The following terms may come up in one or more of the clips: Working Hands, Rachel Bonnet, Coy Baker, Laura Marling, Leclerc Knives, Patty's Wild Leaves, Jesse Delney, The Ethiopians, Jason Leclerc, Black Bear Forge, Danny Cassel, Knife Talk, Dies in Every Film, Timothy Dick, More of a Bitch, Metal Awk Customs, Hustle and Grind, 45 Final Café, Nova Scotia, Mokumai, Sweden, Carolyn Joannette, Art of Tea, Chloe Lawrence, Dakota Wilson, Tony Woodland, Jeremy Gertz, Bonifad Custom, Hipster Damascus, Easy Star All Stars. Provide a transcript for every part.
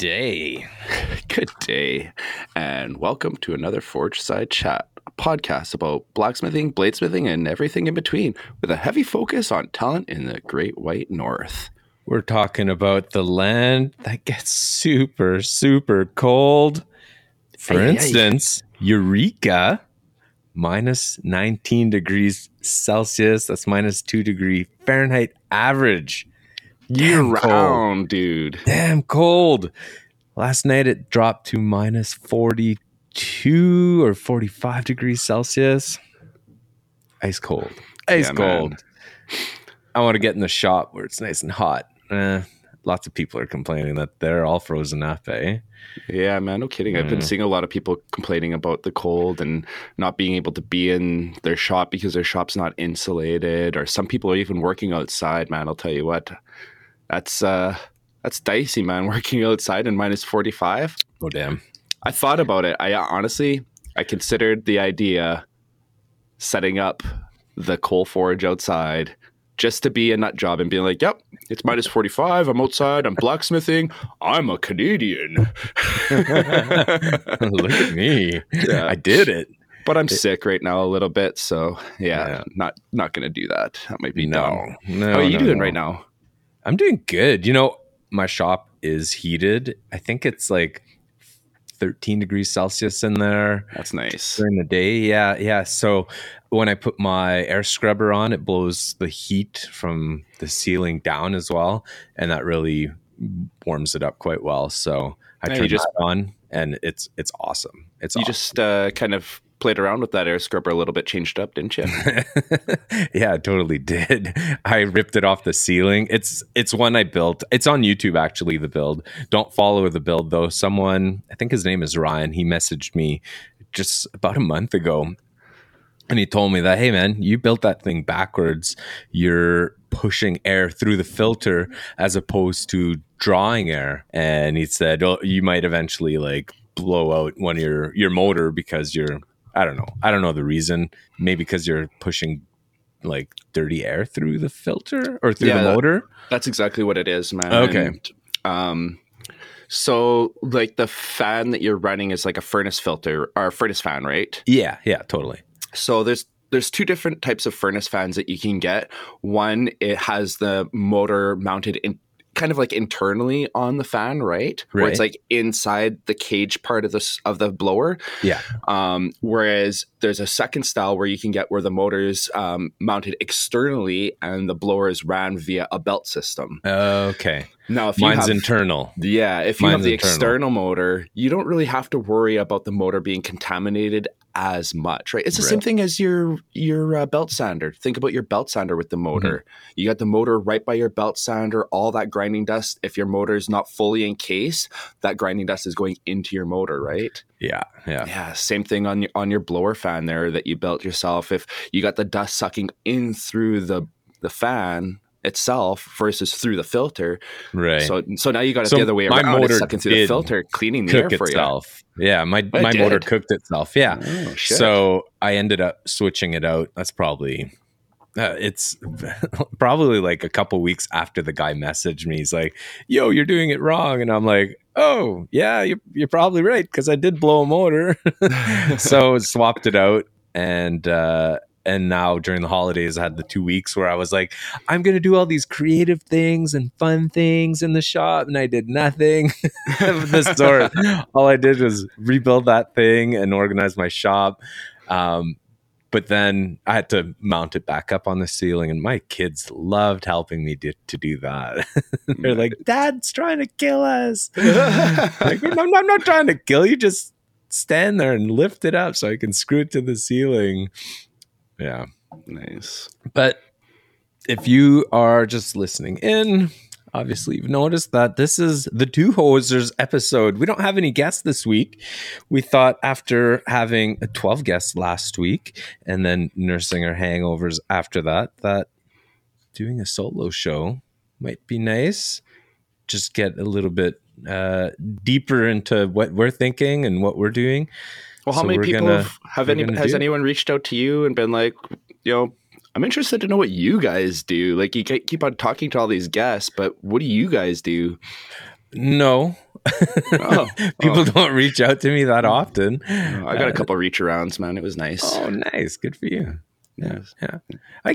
day. Good day. And welcome to another Forge Side Chat, a podcast about blacksmithing, bladesmithing, and everything in between, with a heavy focus on talent in the Great White North. We're talking about the land that gets super, super cold. For instance, Eureka, minus 19 degrees Celsius. That's minus 2 degrees Fahrenheit average. Year round, dude. Damn cold. Last night it dropped to minus 42 or 45 degrees Celsius. Ice cold. Ice cold. Man. I want to get in the shop where it's nice and hot. Lots of people are complaining that they're all frozen up, eh? Yeah, man, no kidding. I've been seeing a lot of people complaining about the cold and not being able to be in their shop because their shop's not insulated, or some people are even working outside, man. I'll tell you what, that's dicey, man, working outside in minus 45. Oh, damn. I thought about it. I honestly considered the idea setting up the coal forge outside just to be a nut job and being like, yep, it's minus 45. I'm outside. I'm blacksmithing. I'm a Canadian. Look at me. Yeah. I did it. But I'm sick right now a little bit. So, yeah. not going to do that. That might be dumb. No. How are you doing right now? I'm doing good. You know, my shop is heated. I think it's like 13 degrees Celsius in there. That's nice. During the day. Yeah. So when I put my air scrubber on, it blows the heat from the ceiling down as well, and that really warms it up quite well. So I turned it on, and it's awesome. You just kind of played around with that air scrubber a little bit, changed up, didn't you? Yeah, I totally did. I ripped it off the ceiling. It's one I built. It's on YouTube, actually, the build. Don't follow the build, though. Someone, I think his name is Ryan, he messaged me just about a month ago. And he told me that, hey, man, you built that thing backwards. You're pushing air through the filter as opposed to drawing air. And he said, oh, you might eventually like blow out one of your motor because you're, I don't know the reason. Maybe because you're pushing like dirty air through the filter or through the motor. That's exactly what it is, man. Okay. And, so like the fan that you're running is like a furnace filter or a furnace fan, right? Yeah, totally. So there's two different types of furnace fans that you can get. One, it has the motor mounted in kind of like internally on the fan, right? Where it's like inside the cage part of the blower. Yeah. Whereas there's a second style where you can get where the motor's mounted externally and the blower is ran via a belt system. Okay. Now, if mine's internal. Yeah. If you have the external motor, you don't really have to worry about the motor being contaminated as much, right? It's the same thing as your belt sander. Think about your belt sander with the motor. Mm-hmm. You got the motor right by your belt sander, all that grinding dust. If your motor is not fully encased, that grinding dust is going into your motor, right? Yeah. Same thing on your blower fan there that you built yourself. If you got the dust sucking in through the fan itself versus through the filter, right? So now you got it the other way around. My motor sucking through the filter, cleaning the air for itself. You. Yeah, my motor cooked itself. Yeah, oh, shit. So I ended up switching it out. That's probably it's probably like a couple weeks after the guy messaged me. He's like, "Yo, you're doing it wrong," and I'm like, "Oh yeah, you're probably right because I did blow a motor." So swapped it out and. And now during the holidays, I had the 2 weeks where I was like, I'm going to do all these creative things and fun things in the shop. And I did nothing of the sort. All I did was rebuild that thing and organize my shop. But then I had to mount it back up on the ceiling. And my kids loved helping me to do that. They're like, Dad's trying to kill us. Like, I'm not trying to kill you. Just stand there and lift it up so I can screw it to the ceiling. Yeah. Nice. But if you are just listening in, obviously you've noticed that this is the Two Hosers episode. We don't have any guests this week. We thought after having 12 guests last week and then nursing our hangovers after that doing a solo show might be nice. Just get a little bit deeper into what we're thinking and what we're doing. Well, how many people has anyone reached out to you and been like, you know, I'm interested to know what you guys do. Like you keep on talking to all these guests, but what do you guys do? No. Oh. People don't reach out to me that often. No, I got a couple reach arounds, man. It was nice. Oh, nice. Good for you. Yes. Yeah. I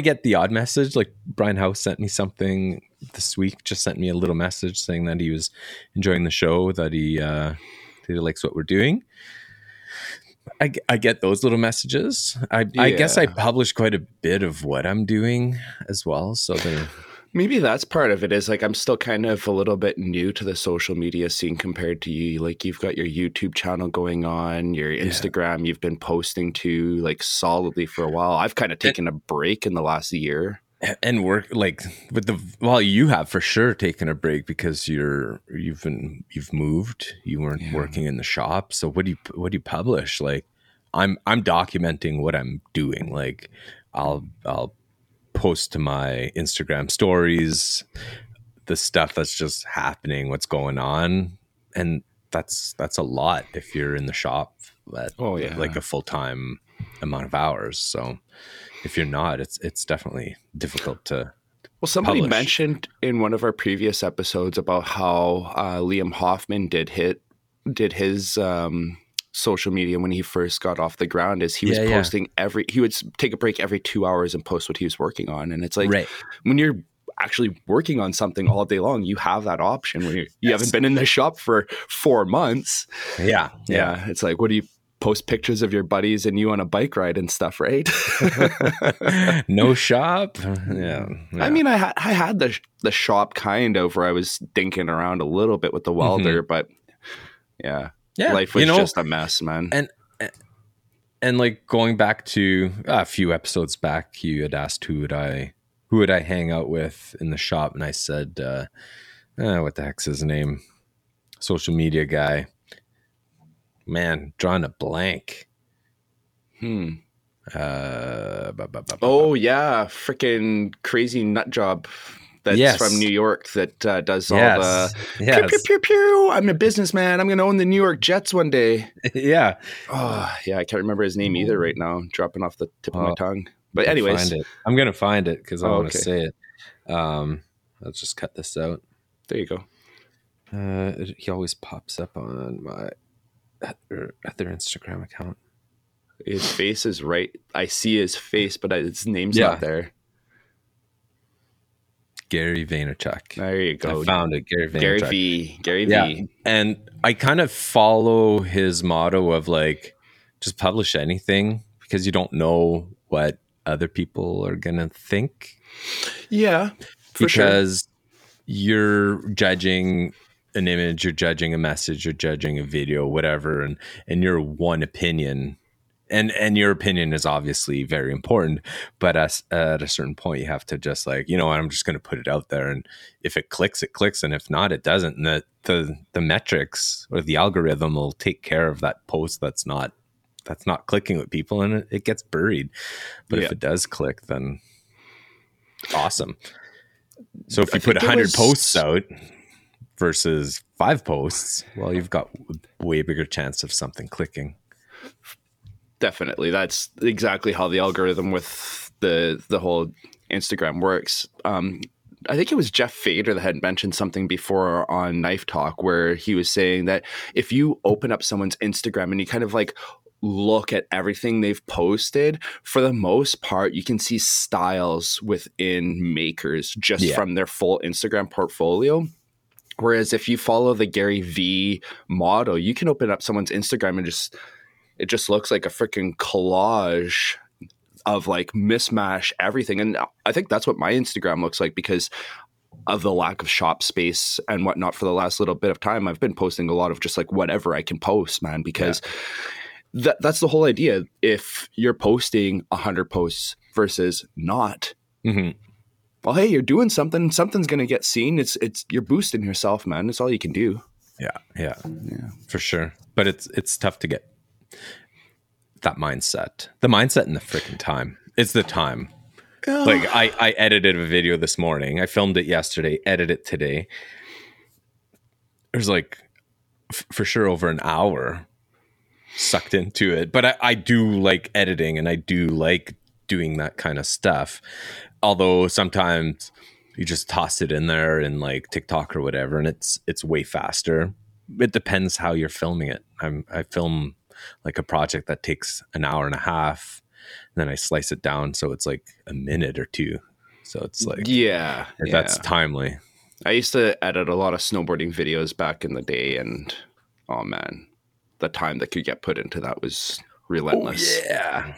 get the odd message. Like Brian House sent me something this week, just sent me a little message saying that he was enjoying the show, that he likes what we're doing. I get those little messages. I guess I publish quite a bit of what I'm doing as well. So maybe that's part of it is like I'm still kind of a little bit new to the social media scene compared to you. Like you've got your YouTube channel going on, your Instagram you've been posting to like solidly for a while. I've kind of taken a break in the last year. And work like with the you have for sure taken a break because you've moved, you weren't working in the shop. So what do you publish? Like I'm documenting what I'm doing. Like I'll post to my Instagram stories the stuff that's just happening, what's going on, and that's a lot if you're in the shop at like a full-time amount of hours. So if you're not, it's definitely difficult to somebody publish. Mentioned in one of our previous episodes about how Liam Hoffman did his social media when he first got off the ground is he was posting he would take a break every 2 hours and post what he was working on. And it's like when you're actually working on something all day long, you have that option where you haven't been in the shop for 4 months. Yeah. It's like, what do you post pictures of your buddies and you on a bike ride and stuff, right? No shop. Yeah. I mean, I had the shop kind of where I was dinking around a little bit with the welder, but life was just a mess, man. And like going back to a few episodes back, you had asked who would I hang out with in the shop, and I said, what the heck's his name? Social media guy. Man, drawing a blank. Freaking crazy nut job that's from New York that does all the pew, pew, pew, pew. I'm a businessman. I'm going to own the New York Jets one day. I can't remember his name either right now. Dropping off the tip of my tongue. But anyways, I'm going to find it because I want to say it. Let's just cut this out. There you go. He always pops up on my... At their Instagram account. His face is right. I see his face, but his name's not there. Gary Vaynerchuk. There you go. I found it. Gary Vaynerchuk. Gary V. Yeah. And I kind of follow his motto of like, just publish anything because you don't know what other people are going to think. Yeah. Because you're judging an image, you're judging a message, you're judging a video, whatever, and your one opinion, and your opinion is obviously very important, but at a certain point you have to just like, you know what, I'm just going to put it out there, and if it clicks, it clicks, and if not, it doesn't, and the metrics or the algorithm will take care of that post that's not clicking with people, and it gets buried, but if it does click, then awesome. So if you put 100 posts out versus 5 posts, well, you've got way bigger chance of something clicking. Definitely. That's exactly how the algorithm with the whole Instagram works. I think it was Jeff Fader that had mentioned something before on Knife Talk where he was saying that if you open up someone's Instagram and you kind of like look at everything they've posted, for the most part you can see styles within makers just from their full Instagram portfolio. Whereas if you follow the Gary V model, you can open up someone's Instagram and it just looks like a freaking collage of like mismatch everything. And I think that's what my Instagram looks like because of the lack of shop space and whatnot. For the last little bit of time, I've been posting a lot of just like whatever I can post, man, because that's the whole idea. If you're posting 100 posts versus not, well, hey, you're doing something. Something's going to get seen. You're boosting yourself, man. It's all you can do. Yeah, for sure. But it's tough to get that mindset. The mindset and the freaking time. It's the time. Oh. Like I edited a video this morning. I filmed it yesterday, edited it today. There's like for sure over an hour sucked into it. But I do like editing and I do like doing that kind of stuff. Although sometimes you just toss it in there in like TikTok or whatever, and it's way faster. It depends how you're filming it. I film like a project that takes an hour and a half, and then I slice it down so it's like a minute or two. So it's like, yeah, that's timely. I used to edit a lot of snowboarding videos back in the day, and oh man, the time that could get put into that was relentless. Oh, yeah.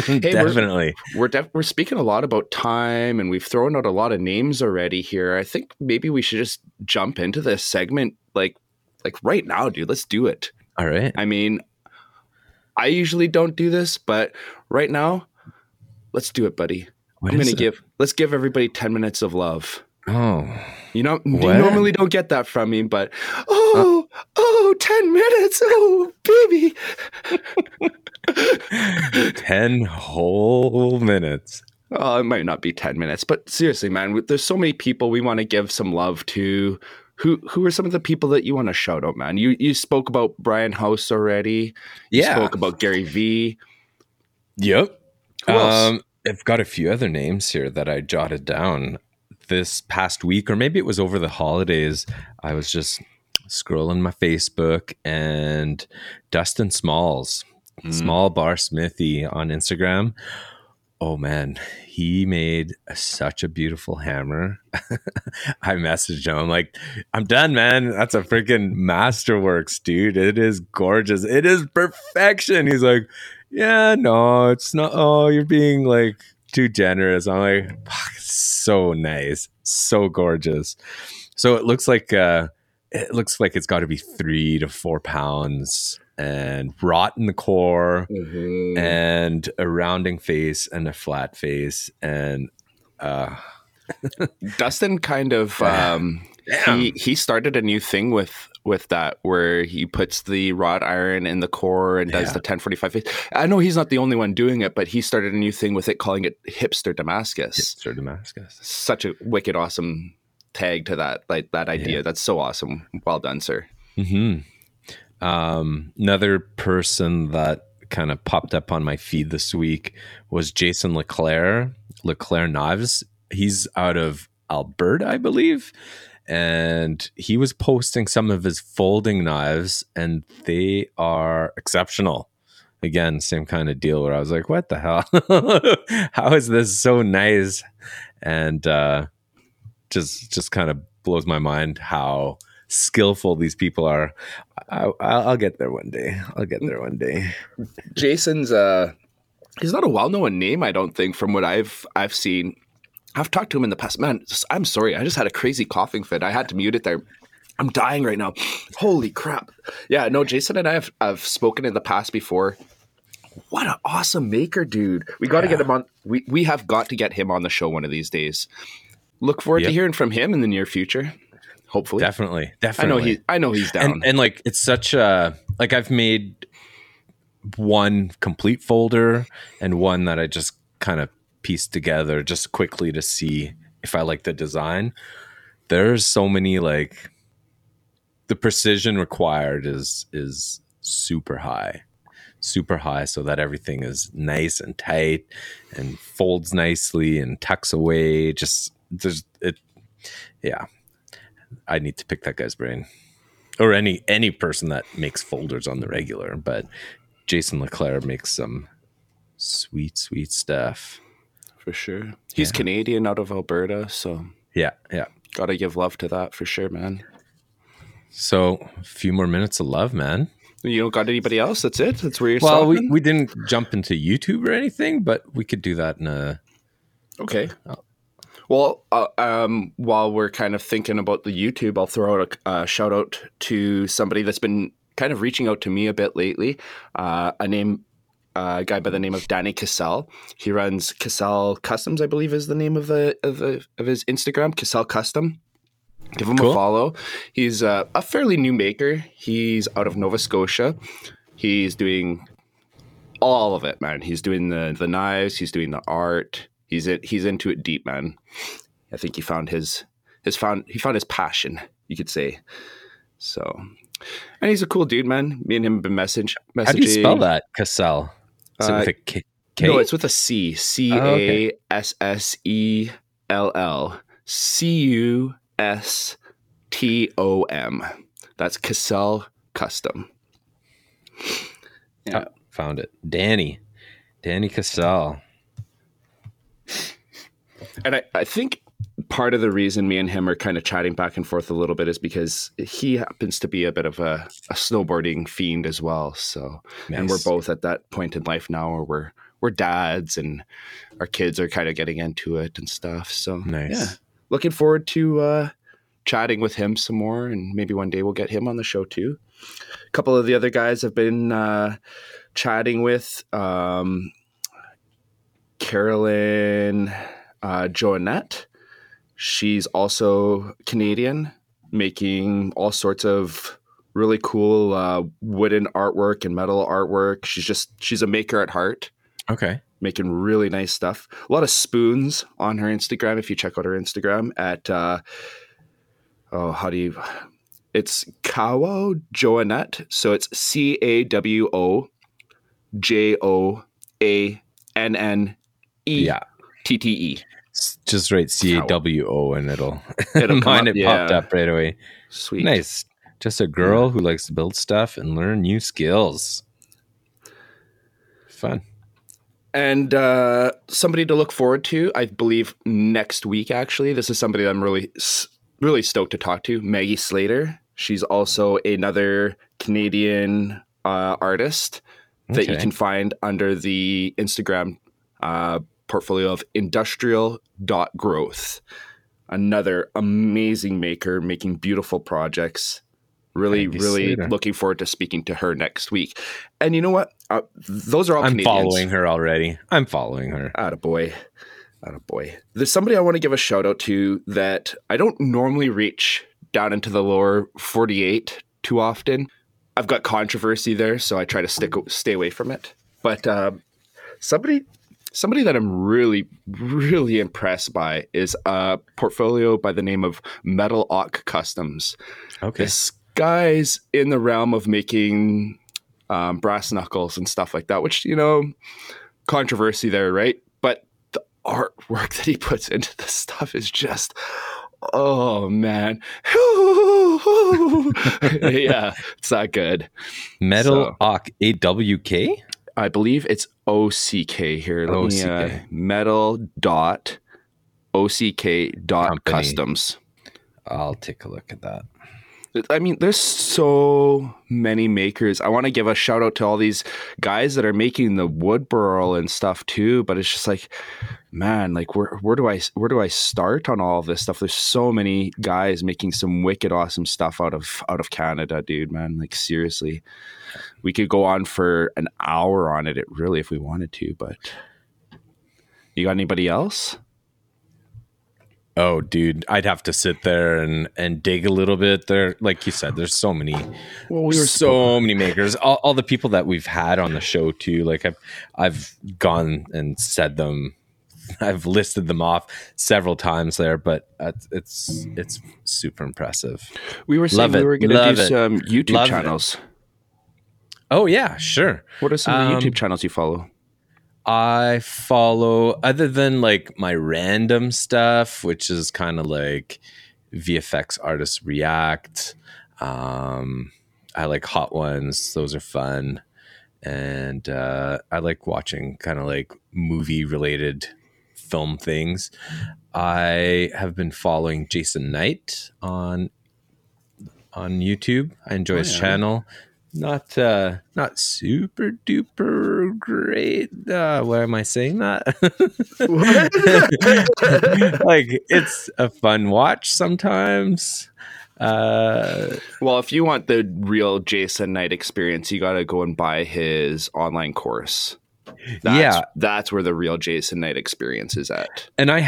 Hey, definitely. We're speaking a lot about time, and we've thrown out a lot of names already here. I think maybe we should just jump into this segment like right now, dude. Let's do it. All right. I mean, I usually don't do this, but right now, let's do it, buddy. Let's give everybody 10 minutes of love. Oh, you normally don't get that from me, but 10 minutes. Oh, baby. 10 whole minutes. Oh, it might not be 10 minutes, but seriously, man, there's so many people we want to give some love to. Who are some of the people that you want to shout out, man? You spoke about Brian House already. You spoke about Gary V. Yep. Who else? I've got a few other names here that I jotted down this past week, or maybe it was over the holidays. I was just scrolling my Facebook, and Dustin Smalls, Small Bar Smithy on Instagram. Oh man, he made such a beautiful hammer. I messaged him. I'm like, I'm done, man. That's a freaking masterworks, dude. It is gorgeous. It is perfection. He's like, yeah, no, it's not. Oh, you're being like too generous. I'm like, fuck, so nice, so gorgeous. So it looks like it's got to be 3 to 4 pounds and wrought in the core, and a rounding face and a flat face, and Dustin kind of he started a new thing with that, where he puts the wrought iron in the core and does the 1045 face. I know he's not the only one doing it, but he started a new thing with it, calling it Hipster Damascus. Hipster Damascus. Such a wicked awesome tag to that, like that idea. Yeah. That's so awesome. Well done, sir. Mm-hmm. Another person that kind of popped up on my feed this week was Jason Leclerc Knives. He's out of Alberta, I believe. And he was posting some of his folding knives, and they are exceptional. Again, same kind of deal where I was like, what the hell? How is this so nice? And just kind of blows my mind how skillful these people are. I'll get there one day. Jason's, he's not a well-known name, I don't think, from what I've seen. I've talked to him in the past. Man, I'm sorry. I just had a crazy coughing fit. I had to mute it there. I'm dying right now. Holy crap. Yeah, no, Jason and I have spoken in the past before. What an awesome maker, dude. We got to get him on. We have got to get him on the show one of these days. Look forward to hearing from him in the near future. Hopefully. Definitely. I know he's down. And like, it's such a, like, I've made one complete folder and one that I just kind of pieced together just quickly to see if I like the design. There's so many, like, the precision required is super high, so that everything is nice and tight and folds nicely and tucks away. Just there's it. Yeah, I need to pick that guy's brain, or any person that makes folders on the regular, but Jason Leclerc makes some sweet stuff. For sure. He's Canadian, out of Alberta, so yeah. Gotta give love to that for sure, man. So a few more minutes of love, man. You don't got anybody else? That's it? That's where you're stopping? Well, we didn't jump into YouTube or anything, but we could do that in a... Okay. Well, while we're kind of thinking about the YouTube, I'll throw out a shout out to somebody that's been kind of reaching out to me a bit lately. A guy by the name of Danny Cassel. He runs Cassel Customs, I believe is the name of his Instagram, Cassel Custom. Give him a follow. He's a fairly new maker. He's out of Nova Scotia. He's doing all of it, man. He's doing the knives. He's doing the art. He's into it deep, man. I think he found his passion, you could say. So, and he's a cool dude, man. Me and him have been messaging. How do you spell that, Cassel? Is it with a K? No, it's with a C. C-A-S-S-E-L-L. CUSTOM. That's Cassel Custom. Yeah. Oh, found it. Danny Cassel. And I think part of the reason me and him are kind of chatting back and forth a little bit is because he happens to be a bit of a snowboarding fiend as well. So, nice. And we're both at that point in life now where we're dads and our kids are kind of getting into it and stuff. So, nice. Yeah, looking forward to chatting with him some more, and maybe one day we'll get him on the show too. A couple of the other guys I've been chatting with, Carolyn Joannette. She's also Canadian, making all sorts of really cool wooden artwork and metal artwork. She's a maker at heart. Okay. Making really nice stuff. A lot of spoons on her Instagram. If you check out her Instagram at, it's Kawo Joannette. So it's CAWOJOANNETTE. Just write CAWO and it'll come up. Popped up right away. Sweet. Nice. Just a girl who likes to build stuff and learn new skills. Fun. And somebody to look forward to, I believe, next week, actually. This is somebody that I'm really, really stoked to talk to, Maggie Slater. She's also another Canadian artist that you can find under the Instagram portfolio of industrial.growth. Another amazing maker making beautiful projects. Really, really Slater. Looking forward to speaking to her next week. And you know what? Those are all Canadians. I'm following her already. Attaboy. There's somebody I want to give a shout out to that I don't normally reach down into the lower 48 too often. I've got controversy there, so I try to stay away from it. But somebody that I'm really, really impressed by is a portfolio by the name of Metal Awk Customs. Okay. This guy's in the realm of making brass knuckles and stuff like that, which, you know, controversy there, right? But the artwork that he puts into this stuff is just, oh, man. Yeah, it's not good. Metal Awk, AWK? I believe it's OCK here. Let me metal.ock.customs. I'll take a look at that. I mean, there's so many makers. I want to give a shout out to all these guys that are making the wood burl and stuff too, but it's just like, man, like where do I start on all of this stuff? There's so many guys making some wicked awesome stuff out of Canada, dude, man. Like seriously. We could go on for an hour on it really if we wanted to, but you got anybody else? Oh, dude, I'd have to sit there and dig a little bit there. Like you said, there's so many, many makers, all the people that we've had on the show too. Like I've gone and said them. I've listed them off several times there, but it's super impressive. We were saying we were going to do some YouTube channels. Oh yeah, sure. What are some of the YouTube channels you follow? I follow, other than like my random stuff, which is kind of like VFX artists react. I like hot ones. Those are fun. And I like watching kind of like movie related film things. I have been following Jason Knight on YouTube. I enjoy his channel. Not super duper great. Why am I saying that? Like it's a fun watch sometimes. Well, if you want the real Jason Knight experience, you got to go and buy his online course. That's where the real Jason Knight experience is at. And I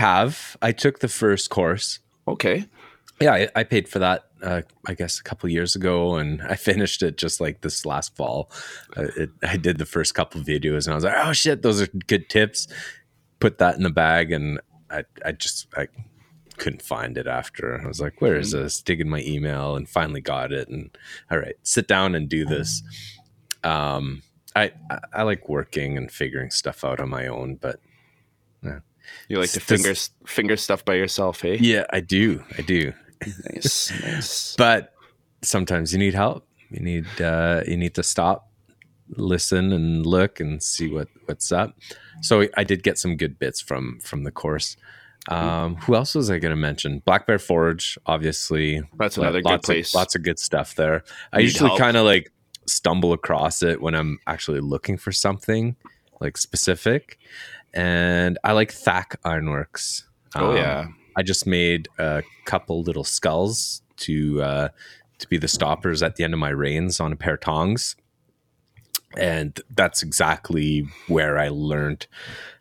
took the first course. Okay. Yeah, I paid for that. I guess a couple years ago, and I finished it just like this last fall. I did the first couple of videos, and I was like, "Oh shit, those are good tips." Put that in the bag, and I just couldn't find it after. I was like, "Where is this?" Digging my email, and finally got it. And all right, sit down and do this. I like working and figuring stuff out on my own, but You like to finger stuff by yourself, hey? Yeah, I do. Nice. But sometimes you need help. You need to stop, listen, and look and see what's up. So I did get some good bits from the course. Who else was I going to mention? Black Bear Forge, obviously. That's another good place. Lots of good stuff there. I usually kind of like stumble across it when I'm actually looking for something like specific. And I like Thak Ironworks. Oh, yeah. I just made a couple little skulls to be the stoppers at the end of my reins on a pair of tongs. And that's exactly where I learned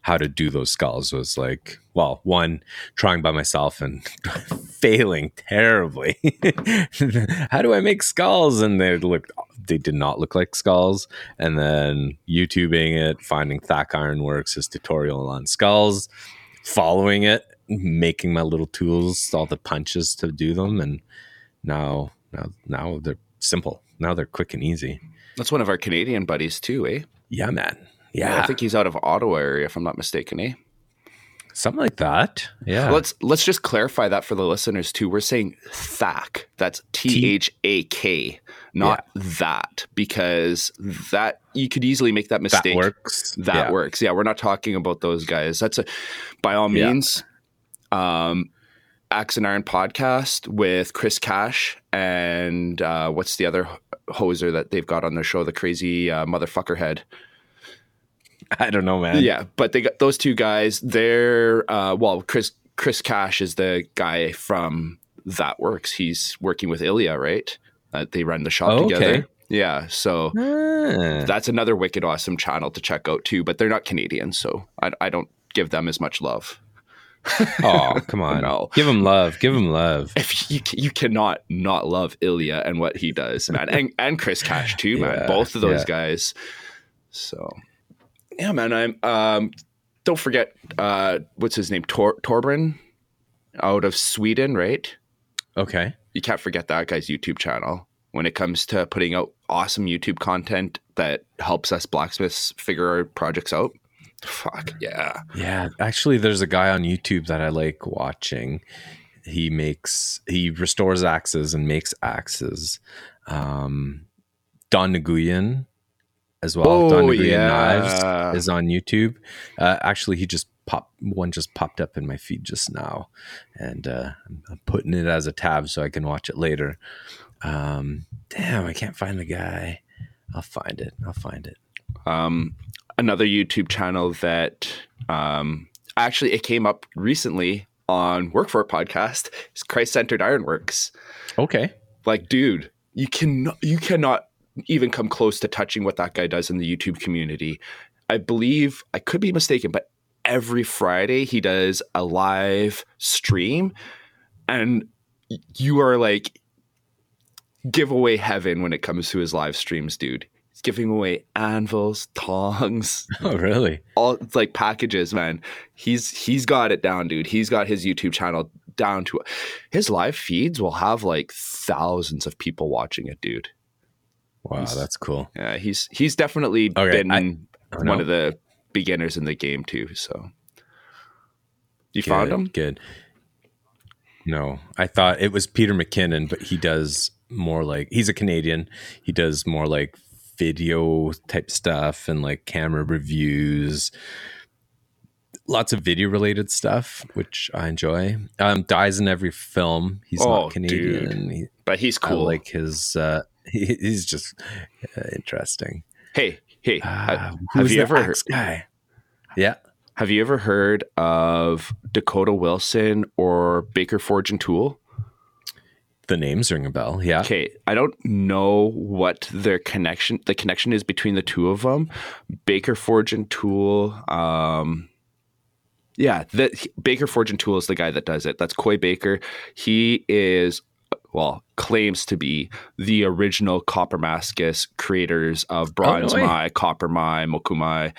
how to do those skulls was like, well, one, trying by myself and failing terribly. How do I make skulls? And they did not look like skulls. And then YouTubing it, finding Thak Ironworks, his tutorial on skulls, following it, making my little tools, all the punches to do them. And now they're simple. Now they're quick and easy. That's one of our Canadian buddies too, eh? Yeah, man. Yeah. I think he's out of Ottawa area, if I'm not mistaken, eh? Something like that. Yeah. Let's just clarify that for the listeners too. We're saying Thak. That's THAK, not that, because that you could easily make that mistake. That works. That works. Yeah, we're not talking about those guys. That's by all means. Axe and Iron podcast with Chris Cash and what's the other hoser that they've got on their show, the crazy motherfucker head. I don't know, man. Yeah, but they got those two guys. They're Chris Cash is the guy from That Works. He's working with Ilya, right? They run the shop together. Okay. Yeah, so that's another wicked awesome channel to check out too. But they're not Canadian, so I don't give them as much love. Oh, come on. No. Give him love. If you cannot not love Ilya and what he does, man. And Chris Cash too, man. Yeah, both of those guys. So yeah, man, I'm don't forget what's his name? Torben out of Sweden, right? Okay. You can't forget that guy's YouTube channel when it comes to putting out awesome YouTube content that helps us blacksmiths figure our projects out. Fuck yeah. Yeah. Actually, there's a guy on YouTube that I like watching. He restores axes and makes axes. Don Nguyen as well. Oh, Don Nguyen Knives is on YouTube. Actually, he just popped up in my feed just now. And I'm putting it as a tab so I can watch it later. Damn, I can't find the guy. I'll find it. Another YouTube channel that actually it came up recently on Work For It podcast is Christ-Centered Ironworks. Okay. Like, dude, you cannot even come close to touching what that guy does in the YouTube community. I believe, I could be mistaken, but every Friday he does a live stream and you are like giveaway heaven when it comes to his live streams, dude. Giving away anvils, tongs. Oh, really? All like packages, man. He's got it down, dude. He's got his YouTube channel down to his live feeds will have like thousands of people watching it, dude. Wow, that's cool. Yeah, he's definitely been one of the beginners in the game too. So you found him? Good. No, I thought it was Peter McKinnon, but he does more like he's a Canadian. He does more like video type stuff and like camera reviews, lots of video related stuff, which I enjoy. Dies in every film. He's not Canadian, but he's cool. I like his, he's just interesting. Hey, have you ever heard? Guy? Yeah. Have you ever heard of Dakota Wilson or Baker Forge and Tool? The names ring a bell, yeah. Okay, I don't know what the connection is between the two of them. Baker Forge and Tool, Baker Forge and Tool is the guy that does it. That's Coy Baker. He is, well, claims to be the original Copper Mascus creators of Bronze Mai, Copper Mai, Mokumai.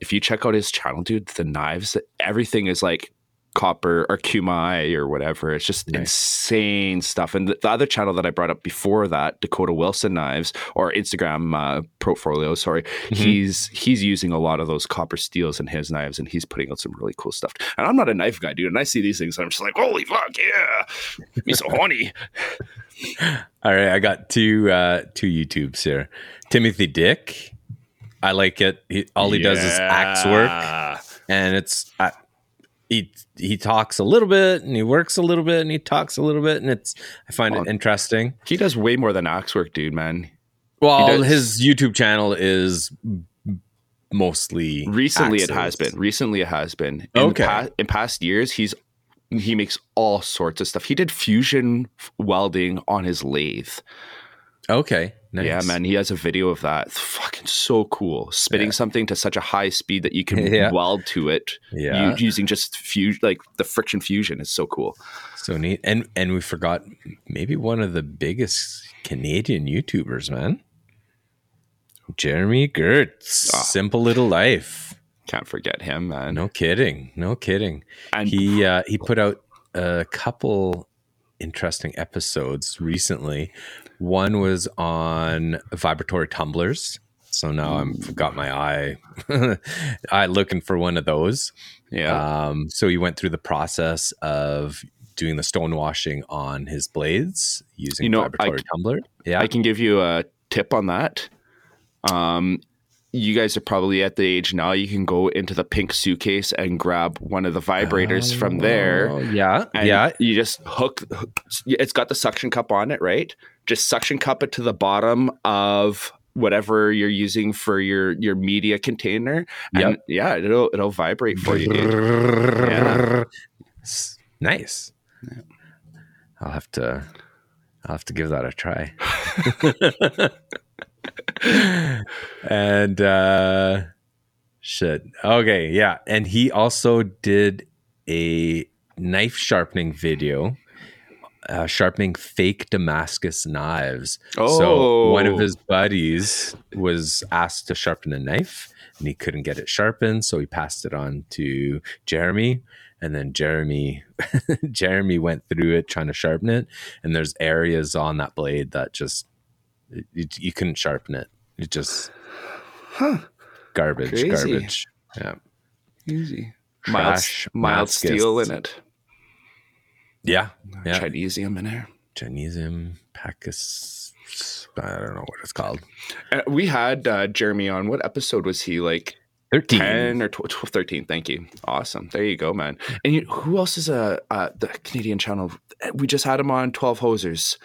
If you check out his channel, dude, the knives, everything is like copper or Kumai or whatever. It's just insane stuff. And the other channel that I brought up before that, Dakota Wilson Knives, or Instagram portfolio, sorry, he's using a lot of those copper steels in his knives, and he's putting out some really cool stuff. And I'm not a knife guy, dude, and I see these things and I'm just like, holy fuck, yeah, me so horny. All right, I got two YouTubes here. Timothy Dick, I like it. He does is axe work, and it's he talks a little bit, and he works a little bit, and he talks a little bit, and I find it interesting. He does way more than axe work, dude, man. Well, his YouTube channel is mostly recently axes. It has been. In past years, he makes all sorts of stuff. He did fusion welding on his lathe. Okay. Nice. Yeah, man, he has a video of that. It's fucking so cool. Spinning something to such a high speed that you can weld to it using just the friction fusion is so cool. So neat. And we forgot maybe one of the biggest Canadian YouTubers, man. Jeremy Gertz. Oh. Simple Little Life. Can't forget him, man. No kidding. And he put out a couple interesting episodes recently. One was on vibratory tumblers. So now I've got my eye looking for one of those. Yeah. So he went through the process of doing the stone washing on his blades using vibratory tumbler. Yeah. I can give you a tip on that. You guys are probably at the age now you can go into the pink suitcase and grab one of the vibrators from there. Yeah. And you just hook. It's got the suction cup on it, right? Just suction cup it to the bottom of whatever you're using for your media container. And it'll vibrate for you. Yeah. Nice. Yeah. I'll have to give that a try. And shit. Okay, yeah. And he also did a knife sharpening video, sharpening fake Damascus knives. Oh. So one of his buddies was asked to sharpen a knife, and he couldn't get it sharpened, so he passed it on to Jeremy. And then Jeremy went through it trying to sharpen it, and there's areas on that blade that just you couldn't sharpen it. It just garbage. Crazy. Garbage. Yeah. Easy. Mild steel in it. Yeah. Chinesium in there. Chinesium, Pacus. I don't know what it's called. We had Jeremy on. What episode was he? Like 13. 10 or 12, 13. Thank you. Awesome. There you go, man. And who else is the Canadian channel? We just had him on 12 Hosers.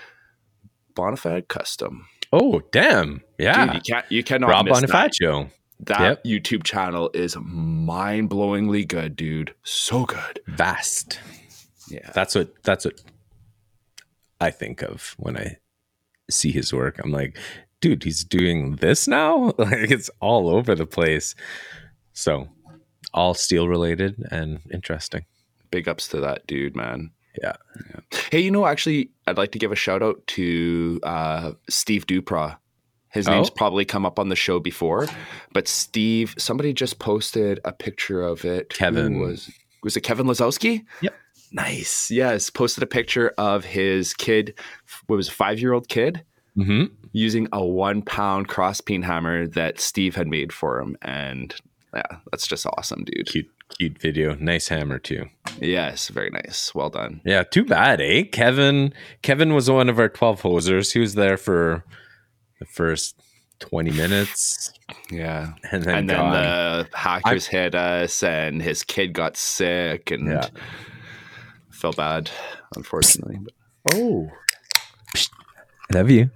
Bonifad Custom. Oh, damn. Yeah. Dude, you cannot Rob miss Bonifacio. That YouTube channel is mind-blowingly good, dude. So good. Vast. Yeah. That's what I think of when I see his work. I'm like, dude, he's doing this now? Like, it's all over the place. So, all steel related and interesting. Big ups to that dude, man. Yeah. Hey, actually, I'd like to give a shout out to Steve Dupra. His name's probably come up on the show before, but Steve, somebody just posted a picture of it. Kevin. Was it Kevin Lozowski? Yep. Nice. Yes. Posted a picture of his kid, what was a 5-year-old kid, using a 1-pound crosspeen hammer that Steve had made for him. And yeah, that's just awesome, dude. Cute video. Nice hammer too. Yes, very nice. Well done. Yeah, too bad, eh? Kevin was one of our 12 hosers. He was there for the first 20 minutes. Yeah. And then the hackers hit us and his kid got sick and felt bad, unfortunately. But... Oh. I love you.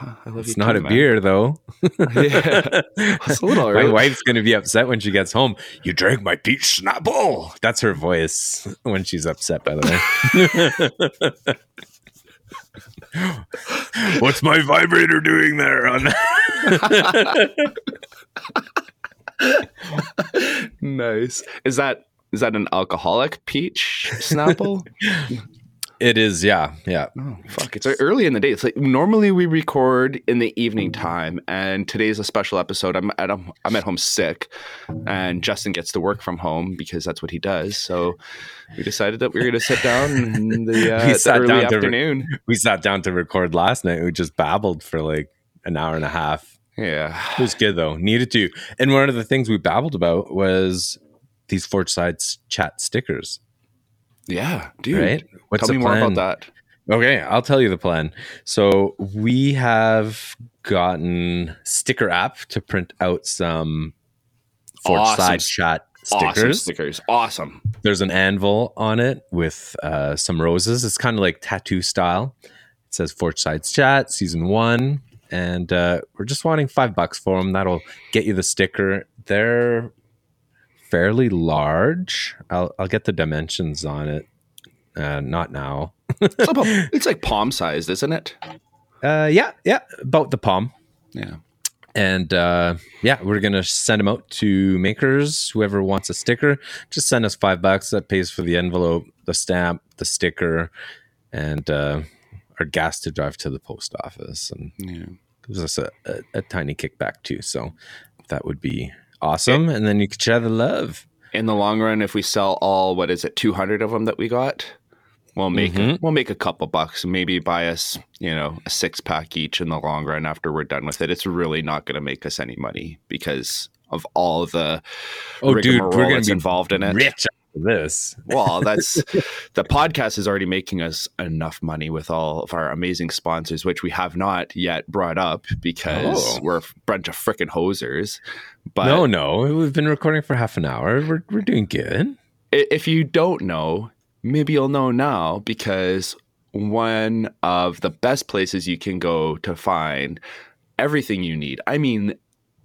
I love it's you not too, a man. Beer, though. Yeah. It's a little early. My wife's going to be upset when she gets home. You drank my peach schnapple. That's her voice when she's upset, by the way. What's my vibrator doing there? Nice. Is that an alcoholic peach schnapple? It is, yeah, yeah. Oh, fuck, it's early in the day. It's like normally we record in the evening time, and today's a special episode. I'm at home sick, and Justin gets to work from home because that's what he does. So we decided that we were going to sit down in the early afternoon. We sat down to record last night. We just babbled for like an hour and a half. Yeah, it was good though. Needed to. And one of the things we babbled about was these Forge Side Chat stickers. Yeah, dude. Right? What's the plan? Tell me more about that. Okay, I'll tell you the plan. So we have gotten Sticker App to print out some Forge Side Chat stickers. Awesome stickers. Awesome. There's an anvil on it with some roses. It's kind of like tattoo style. It says Forge Side Chat Season 1. And we're just wanting $5 for them. That'll get you the sticker. They're fairly large. I'll get the dimensions on it. Not now. It's like palm sized, isn't it? Yeah, about the palm. Yeah. And yeah, we're gonna send them out to makers. Whoever wants a sticker, just send us $5. That pays for the envelope, the stamp, the sticker, and our gas to drive to the post office. And yeah, gives us a tiny kickback too. So that would be awesome. And then you could share the love. In the long run, if we sell all, 200 of them that we got, we'll make a couple bucks, maybe buy us, a 6-pack each in the long run after we're done with it. It's really not going to make us any money because of all the rigmarole we're going to be involved in it. Rich after this. Well, that's the podcast is already making us enough money with all of our amazing sponsors, which we have not yet brought up because we're a bunch of freaking hosers. But no, we've been recording for half an hour. We're doing good. If you don't know, maybe you'll know now, because one of the best places you can go to find everything you need,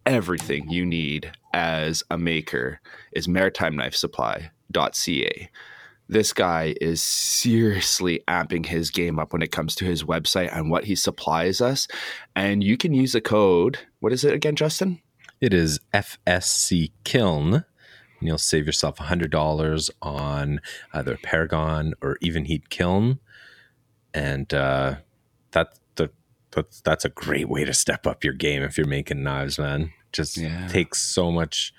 everything you need as a maker, is MaritimeKnifeSupply.ca. This guy is seriously amping his game up when it comes to his website and what he supplies us. And you can use a code. What is it again, Justin? It is FSC Kiln, and you'll save yourself $100 on either Paragon or Evenheat Kiln, and that's a great way to step up your game if you're making knives, man. Takes so much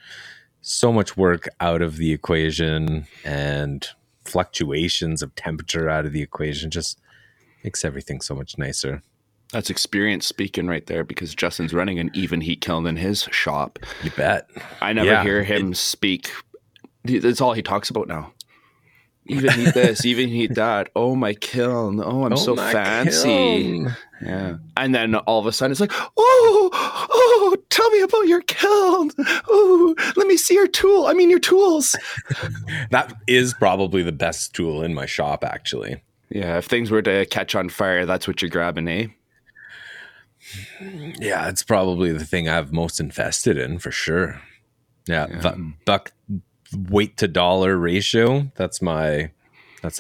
work out of the equation and fluctuations of temperature out of the equation. Just makes everything so much nicer. That's experience speaking right there, because Justin's running an Evenheat kiln in his shop. You bet. I never hear him speak. That's all he talks about now. Evenheat this, Evenheat that. Oh, my kiln. Oh, I'm so fancy. Kiln. Yeah. And then all of a sudden it's like, oh, tell me about your kiln. Oh, let me see your tool. Your tools. That is probably the best tool in my shop, actually. Yeah. If things were to catch on fire, that's what you're grabbing, eh? Yeah, it's probably the thing I've most invested in, for sure. Yeah. Buck weight to dollar ratio, that's the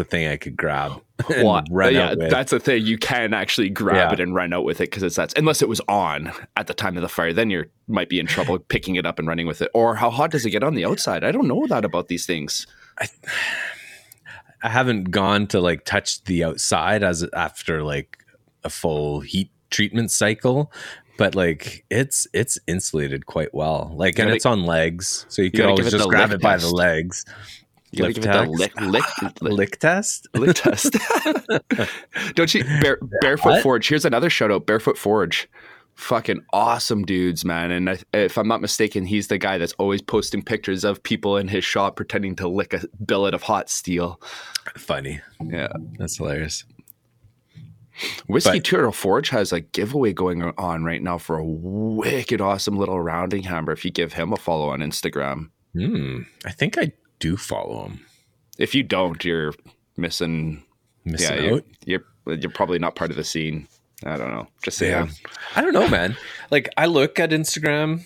thing I could grab. Well, yeah, that's the thing. You can actually grab it and run out with it, because unless it was on at the time of the fire, then you might be in trouble picking it up and running with it. Or how hot does it get on the outside? I don't know that about these things. I haven't gone to touch the outside after a full heat treatment cycle, but it's insulated quite well, and it's on legs, so you can always just grab it by the legs. You gotta give it the lick test. Lick test. Don't you Barefoot Forge? Here's another shout out, Barefoot Forge. Fucking awesome dudes, man. And if I'm not mistaken, he's the guy that's always posting pictures of people in his shop pretending to lick a billet of hot steel. Funny. Yeah, that's hilarious. Whiskey Turtle Forge has a giveaway going on right now for a wicked awesome little rounding hammer if you give him a follow on Instagram. I think I do follow him. If you don't, you're missing out. You're probably not part of the scene. I don't know. Just saying. Yeah. I don't know, man. I look at Instagram,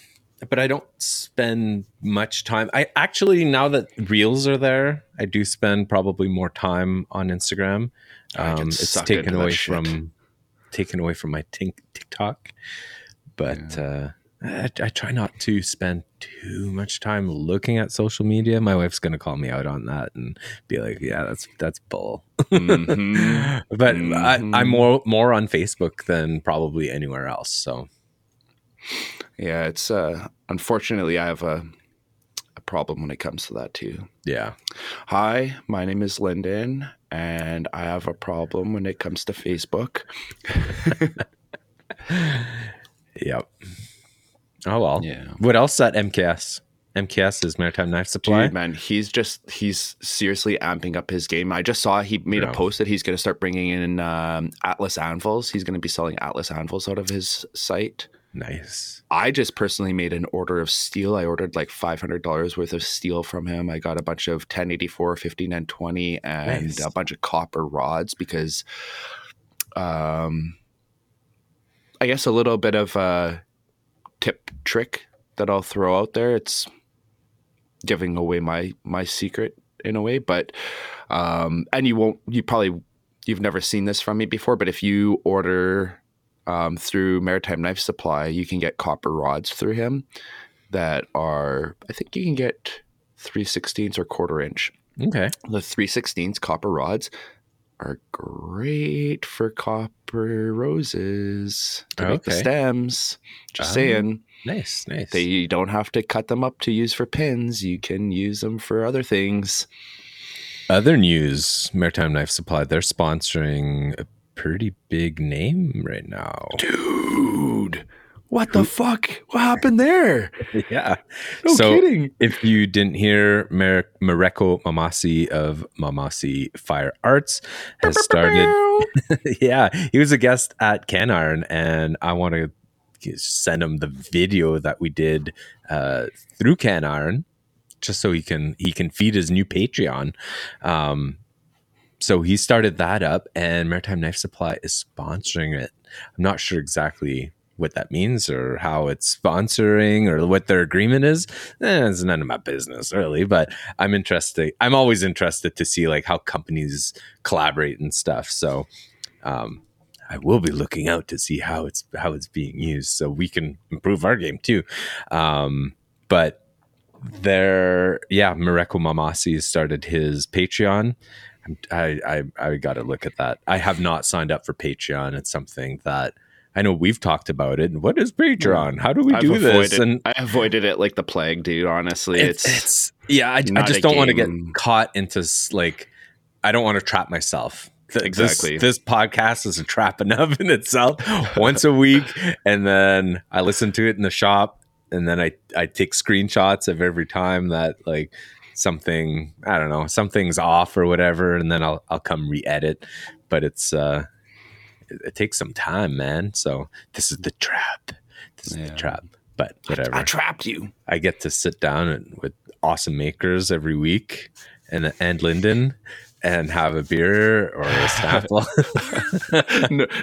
but I don't spend much time. I actually, now that Reels are there, I do spend probably more time on Instagram. It's taken away from my TikTok, but I try not to spend too much time looking at social media. My wife's going to call me out on that and be like, yeah, that's bull. Mm-hmm. But I'm more on Facebook than probably anywhere else. So yeah, it's unfortunately I have a problem when it comes to that too. Yeah. Hi, my name is Lyndon and I have a problem when it comes to Facebook. Yep. Oh, well. Yeah. What else at MKS? MKS is Maritime Knife Supply. Dude, man, he's seriously amping up his game. I just saw he made a post that he's going to start bringing in Atlas Anvils. He's going to be selling Atlas Anvils out of his site. Nice. I just personally made an order of steel. I ordered like $500 worth of steel from him. I got a bunch of 1084, 15 and 20, and nice. A bunch of copper rods because I guess a little bit of tip trick that I'll throw out there. It's giving away my secret in a way, but and you've never seen this from me before, but if you order through Maritime Knife Supply, you can get copper rods through him that are, I think you can get 3/16 or quarter inch. Okay. The 3/16 copper rods are great for copper roses to make the stems. Just saying. Nice. You don't have to cut them up to use for pins. You can use them for other things. Other news, Maritime Knife Supply, they're sponsoring a pretty big name right now. Dude, what the fuck? What happened there? Yeah. No kidding. If you didn't hear, Mareko Mamasi of Mamasi Fire Arts has started. Yeah. He was a guest at Can Iron, and I want to send him the video that we did through Can Iron just so he can feed his new Patreon. So he started that up, and Maritime Knife Supply is sponsoring it. I'm not sure exactly what that means or how it's sponsoring or what their agreement is. It's none of my business really, but I'm interested. I'm always interested to see like how companies collaborate and stuff. So I will be looking out to see how it's being used so we can improve our game too. But there, yeah, Mareko Mamasi started his Patreon. I got to look at that. I have not signed up for Patreon. It's something that I know we've talked about it. And what is Patreon? How do we do this? And I avoided it like the plague, dude. Honestly, it's yeah. I just don't want to get caught into like. I don't want to trap myself. Exactly. This podcast is a trap enough in itself. Once a week, and then I listen to it in the shop, and then I take screenshots of every time that like. Something, I don't know, something's off or whatever, and then I'll come re-edit, but it's it takes some time, man. So this is the trap. But whatever. I trapped you. I get to sit down with awesome makers every week and Lyndon and have a beer or a sample.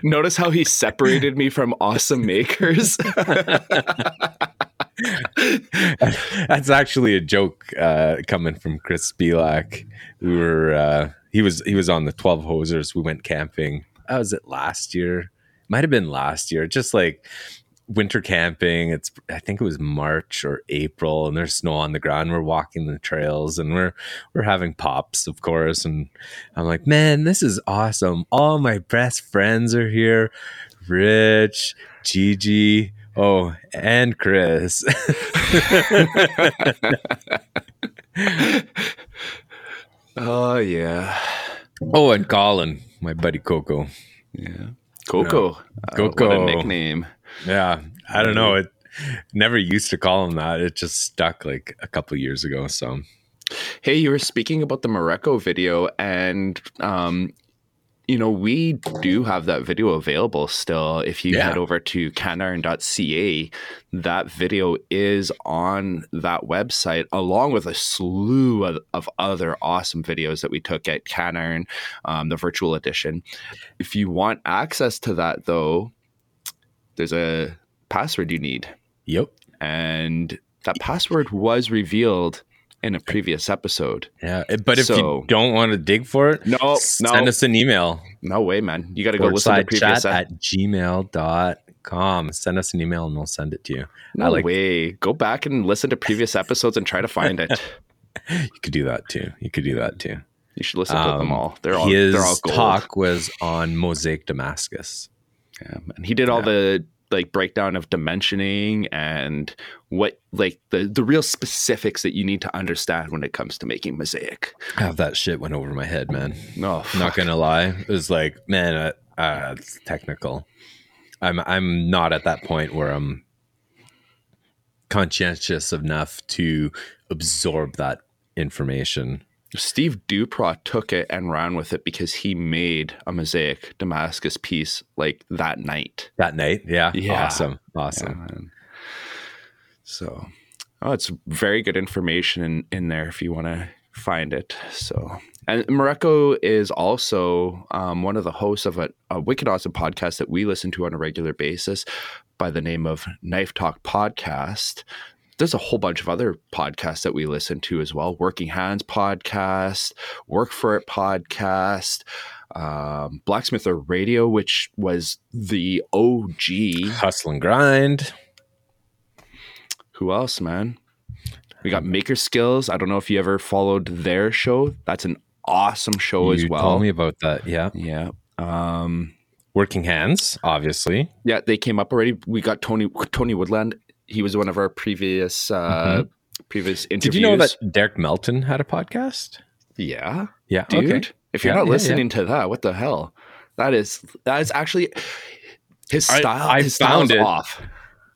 Notice how he separated me from awesome makers. That's actually a joke coming from Chris Bielak. We were he was on the 12 Hosers. We went camping. Was it last year? Might have been last year. Just like winter camping. I think it was March or April, and there's snow on the ground. We're walking the trails, and we're having pops, of course. And I'm like, man, this is awesome. All my best friends are here. Rich, Gigi. Oh, and Chris. Oh, yeah. Oh, and Colin, my buddy Coco. Yeah. Coco. What a nickname. Yeah. I don't know. It never used to call him that. It just stuck like a couple years ago. So, hey, you were speaking about the Mareko video, and you know, we do have that video available still. If you head over to caniron.ca, that video is on that website, along with a slew of other awesome videos that we took at Can Iron, the virtual edition. If you want access to that, though, there's a password you need. Yep. And that password was revealed in a previous episode. Yeah. But if you don't want to dig for it, send us an email. No way, man. You got to go listen to the previous episode. at gmail.com. gmail.com. Send us an email and we'll send it to you. No way. Go back and listen to previous episodes and try to find it. You could do that too. You should listen to them all. They're all gold. His talk was on Mosaic Damascus. Yeah, and he did all the breakdown of dimensioning and what the real specifics that you need to understand when it comes to making mosaic. That shit went over my head, man. No, I'm not gonna lie. It was like, man, it's technical. I'm not at that point where I'm conscientious enough to absorb that information. Steve Duprot took it and ran with it because he made a Mosaic Damascus piece that night. That night, yeah. Awesome. Yeah, so, it's very good information in there if you want to find it. So, and Mareko is also one of the hosts of a wicked awesome podcast that we listen to on a regular basis by the name of Knife Talk Podcast. There's a whole bunch of other podcasts that we listen to as well. Working Hands podcast, Work For It podcast, Blacksmither Radio, which was the OG. Hustle and Grind. Who else, man? We got Maker Skills. I don't know if you ever followed their show. That's an awesome show as well. You told me about that, yeah. Yeah. Working Hands, obviously. Yeah, they came up already. We got Tony Woodland. He was one of our previous interviews. Did you know that Derek Melton had a podcast? Yeah. Yeah. Dude, okay. If you're not listening to that, what the hell? That is actually his style. His style's off.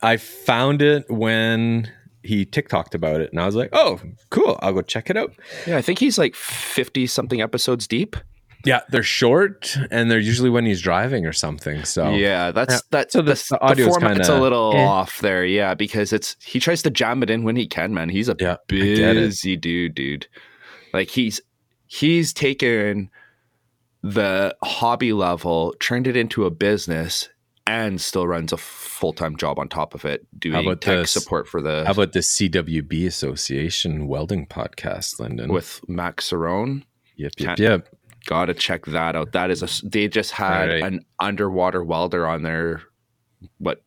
I found it when he TikToked about it and I was like, oh, cool. I'll go check it out. Yeah. I think he's 50 something episodes deep. Yeah, they're short, and they're usually when he's driving or something. So yeah, that's so the audio format's a little off there. Yeah, because he tries to jam it in when he can. Man, he's a busy dude. He's taken the hobby level, turned it into a business, and still runs a full-time job on top of it, doing tech support for the. How about the CWB Association welding podcast, Lyndon, with Max Cerrone? Yep. Gotta check that out. That is they just had an underwater welder on there,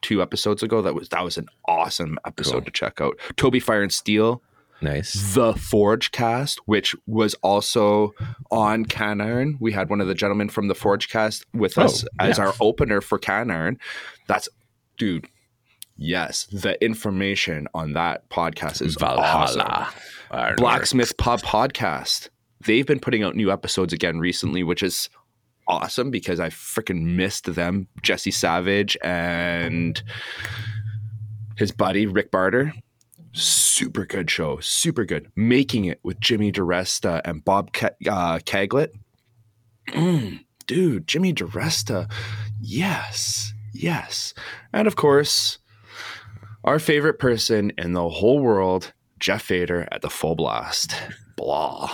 2 episodes ago? That was an awesome episode to check out. Toby Fire and Steel. Nice. The Forge Cast, which was also on Can Iron. We had one of the gentlemen from the Forge Cast with us as our opener for Can Iron. Yes, the information on that podcast is Valhalla. Awesome. Blacksmith Pub Podcast. They've been putting out new episodes again recently, which is awesome because I freaking missed them. Jesse Savage and his buddy, Rick Barter. Super good show. Super good. Making It with Jimmy DiResta and Bob Caglett. Dude, Jimmy DiResta. Yes. And of course, our favorite person in the whole world, Jeff Fader at the Full Blast. Blah.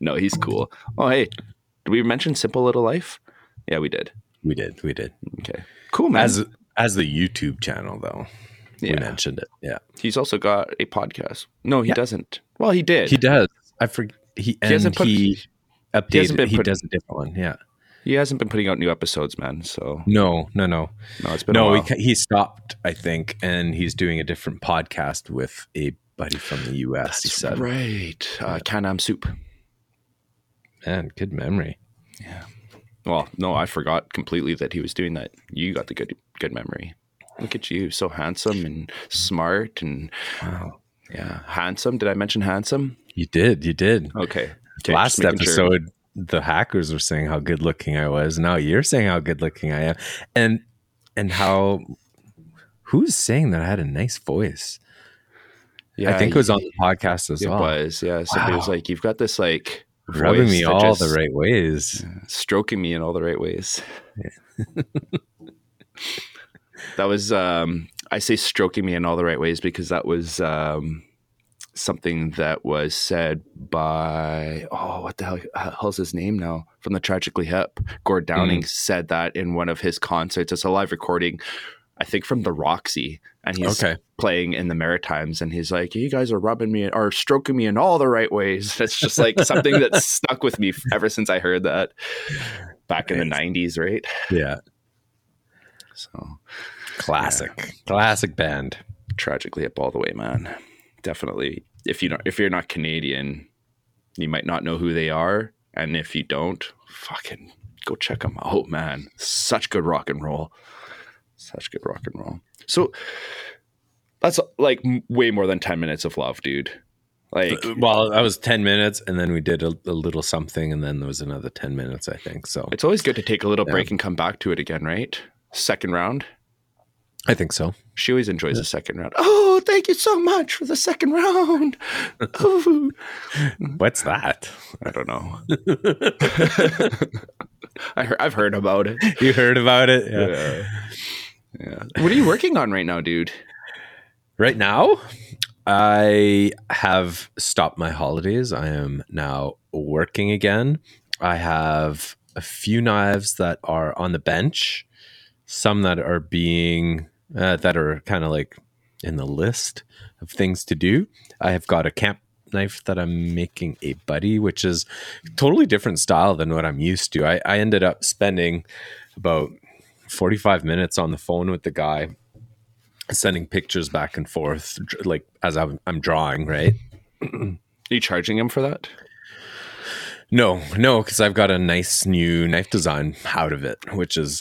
No, he's cool. Oh, hey, did we mention Simple Little Life? Yeah, we did. We did. Okay. Cool, man. As the YouTube channel, though. Yeah. We mentioned it. Yeah. He's also got a podcast. No, he doesn't. Well, he did. He does. I forget. He does a different one. Yeah. He hasn't been putting out new episodes, man. So no. It's been a while. He stopped, I think, and he's doing a different podcast with a buddy from the U.S. That's he said, right? Can-Am Soup. Man, good memory. Yeah. Well, no, I forgot completely that he was doing that. You got the good memory. Look at you, so handsome and smart and wow. Yeah, handsome. Did I mention handsome? You did. Okay last episode. Sure. The hackers were saying how good looking I was. Now you're saying how good looking I am, and how who's saying that I had a nice voice? Yeah, I think it was on the podcast as well. It was, yeah. Somebody was like, "You've got this rubbing me all the right ways, stroking me in all the right ways." Yeah. That was I say stroking me in all the right ways because that was. Something that was said by what the hell's his name now from the Tragically Hip. Gord Downing said that in one of his concerts. It's a live recording, I think, from the Roxy, and he's playing in the Maritimes, and he's like, "You guys are rubbing me or stroking me in all the right ways." That's just something that's stuck with me ever since I heard that back in the '90s, right? Yeah. So classic, yeah. Classic band. Tragically Hip All the Way, man. Definitely. If you're not Canadian, you might not know who they are. And if you don't, fucking go check them out, man. Such good rock and roll. Such good rock and roll. So that's like way more than 10 minutes of love, dude. Like, well, that was 10 minutes and then we did a little something and then there was another 10 minutes, I think. So it's always good to take a little break and come back to it again, right? Second round. I think so. She always enjoys the second round. Oh, thank you so much for the second round. What's that? I don't know. I've heard about it. You heard about it? Yeah. What are you working on right now, dude? Right now, I have stopped my holidays. I am now working again. I have a few knives that are on the bench, some that are being... that are kind of like in the list of things to do. I have got a camp knife that I'm making a buddy, which is totally different style than what I'm used to. I ended up spending about 45 minutes on the phone with the guy, sending pictures back and forth, like as I'm drawing, right? Are you charging him for that? No, because I've got a nice new knife design out of it, which is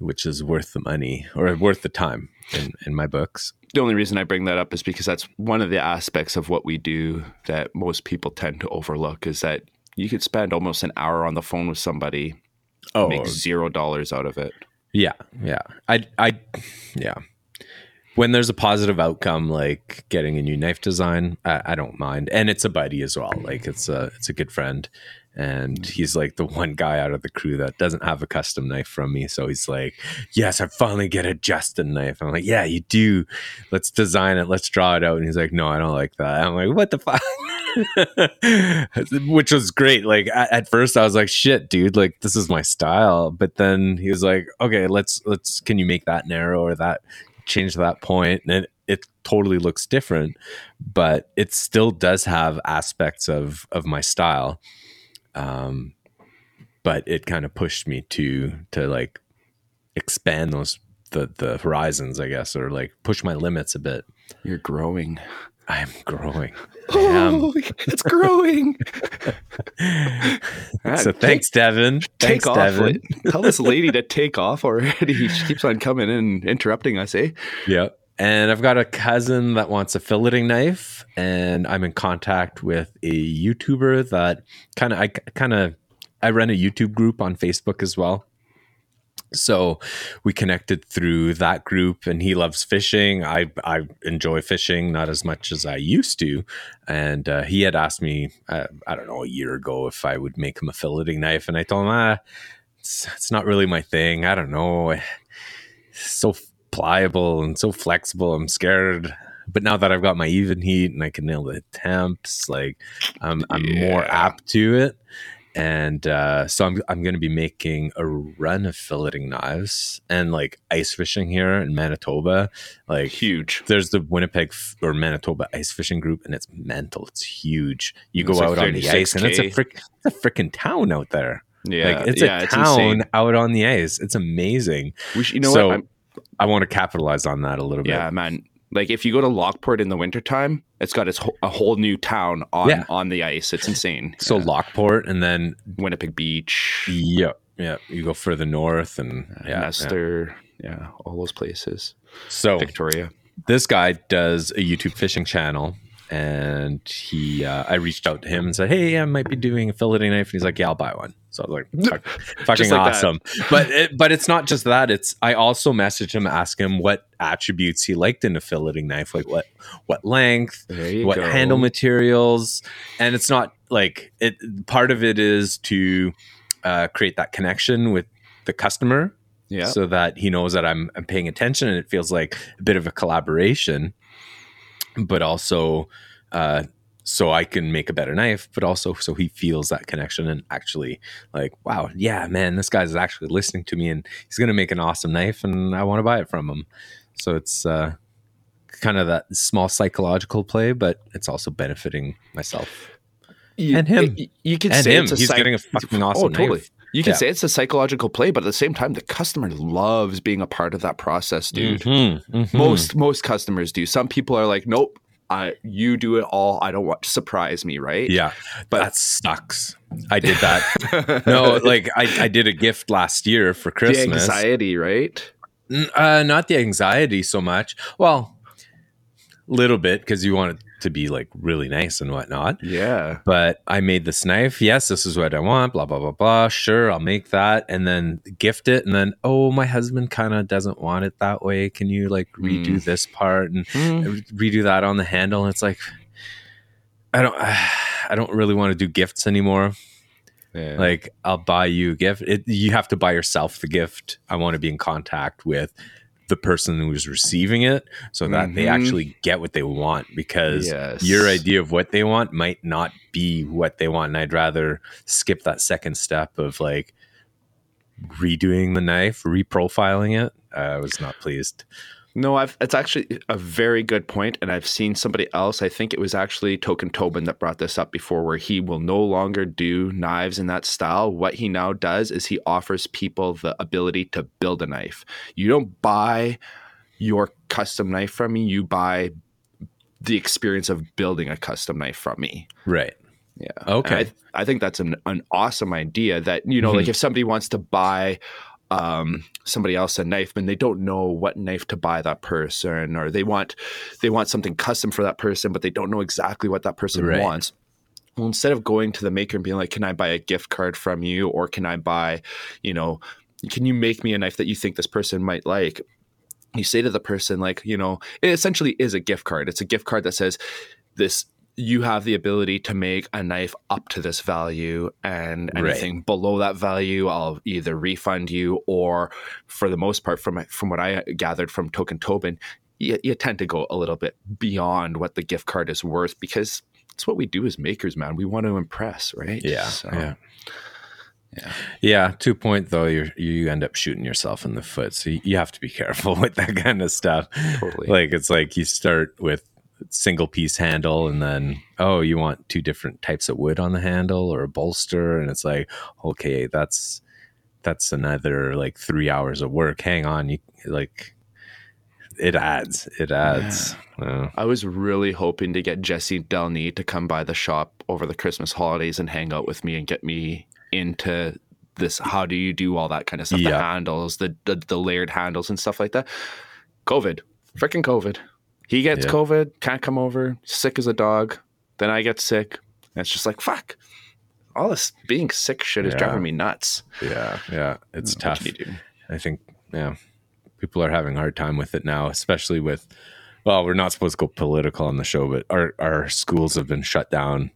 worth the money or worth the time in my books. The only reason I bring that up is because that's one of the aspects of what we do that most people tend to overlook, is that you could spend almost an hour on the phone with somebody and make $0 out of it. Yeah. Yeah. Yeah. When there's a positive outcome, like getting a new knife design, I don't mind. And it's a buddy as well. Like it's a good friend. And he's like the one guy out of the crew that doesn't have a custom knife from me. So he's like, yes, I finally get a Justin knife. I'm like, yeah, you do. Let's design it. Let's draw it out. And he's like, no, I don't like that. I'm like, what the fuck? Which was great. Like at first I was like, shit, dude, like this is my style. But then he was like, okay, let's, can you make that narrow or that change that point? And it totally looks different, but it still does have aspects of my style. But it kind of pushed me to like expand the horizons, I guess, or like push my limits a bit. You're growing. I'm growing. Oh, it's growing. So thanks, Devin. Thanks, Devin. Tell this lady to take off already. She keeps on coming in and interrupting us, eh? Yeah. And I've got a cousin that wants a filleting knife, and I'm in contact with a YouTuber that I run a YouTube group on Facebook as well. So we connected through that group, and he loves fishing. I enjoy fishing, not as much as I used to. And he had asked me, I don't know, a year ago if I would make him a filleting knife. And I told him, it's not really my thing. I don't know. It's so pliable and so flexible. I'm scared, but now that I've got my Evenheat and I can nail the temps, like I'm more apt to it. And so I'm going to be making a run of filleting knives, and like ice fishing here in Manitoba, like huge. There's the Winnipeg or Manitoba ice fishing group, and it's mental. It's huge. You go out on the ice, and it's a freaking town out there. Yeah, like it's town out on the ice. It's amazing. You know what? I want to capitalize on that a little bit. Yeah, man. Like if you go to Lockport in the wintertime, it's got a whole new town on the ice. It's insane. So yeah. Lockport and then Winnipeg Beach. Yeah. Yeah. You go further north and Nestor. Yeah. Yeah. All those places. So Victoria. This guy does a YouTube fishing channel, and he, I reached out to him and said, hey, I might be doing a filleting knife. And he's like, yeah, I'll buy one. So I was like, fucking like awesome. But it's not just that. I also messaged him, asked him what attributes he liked in a filleting knife, like what length, what handle materials. And it's not like it. Part of it is to create that connection with the customer, so that he knows that I'm paying attention, and it feels like a bit of a collaboration. But also, so I can make a better knife, but also so he feels that connection and actually like, wow, yeah, man, this guy's actually listening to me, and he's going to make an awesome knife, and I want to buy it from him. So it's kind of that small psychological play, but it's also benefiting myself and him. You could say he's getting a fucking awesome knife. You can say it's a psychological play, but at the same time, the customer loves being a part of that process, dude. Mm-hmm, mm-hmm. Most customers do. Some people are like, nope, you do it all. I don't want to surprise me, right? Yeah, but that sucks. I did that. No, like I did a gift last year for Christmas. The anxiety, right? Not the anxiety so much. Well, a little bit, because you want it to be like really nice and whatnot. Yeah. But I made this knife. Yes, this is what I want. Blah, blah, blah, blah. Sure, I'll make that and then gift it. And then, oh, my husband kind of doesn't want it that way. Can you like redo this part and redo that on the handle? And it's like, I don't really want to do gifts anymore. Yeah. Like, I'll buy you a gift. You have to buy yourself the gift. I want to be in contact with the person who's receiving it, so that they actually get what they want, because your idea of what they want might not be what they want. And I'd rather skip that second step of like redoing the knife, reprofiling it. I was not pleased. No, it's actually a very good point, and I've seen somebody else. I think it was actually Token Tobin that brought this up before, where he will no longer do knives in that style. What he now does is he offers people the ability to build a knife. You don't buy your custom knife from me. You buy the experience of building a custom knife from me. Right. Yeah. Okay. I think that's an awesome idea that, you know, like if somebody wants to buy somebody else a knife, and they don't know what knife to buy that person, or they want something custom for that person, but they don't know exactly what that person wants. Well, instead of going to the maker and being like, can I buy a gift card from you? Or can I buy, you know, can you make me a knife that you think this person might like? You say to the person, like, you know, it essentially is a gift card. It's a gift card that says this, you have the ability to make a knife up to this value, and anything below that value, I'll either refund you, or for the most part, from what I gathered from Token Tobin, you tend to go a little bit beyond what the gift card is worth, because it's what we do as makers, man. We want to impress, right? Yeah. So, yeah. 2 point though, you end up shooting yourself in the foot. So you have to be careful with that kind of stuff. Totally. Like, it's like you start with single piece handle, and then you want two different types of wood on the handle, or a bolster, and it's like, okay, that's another like 3 hours of work. Hang on, you like it adds. Yeah. I was really hoping to get Jesse Delney to come by the shop over the Christmas holidays and hang out with me and get me into this, how do you do all that kind of stuff, the handles, the layered handles and stuff like that. Freaking COVID. He gets COVID, can't come over, sick as a dog. Then I get sick. And it's just like, fuck. All this being sick shit is driving me nuts. Yeah. It's tough. I think, people are having a hard time with it now, especially with, well, we're not supposed to go political on the show, but our schools have been shut down.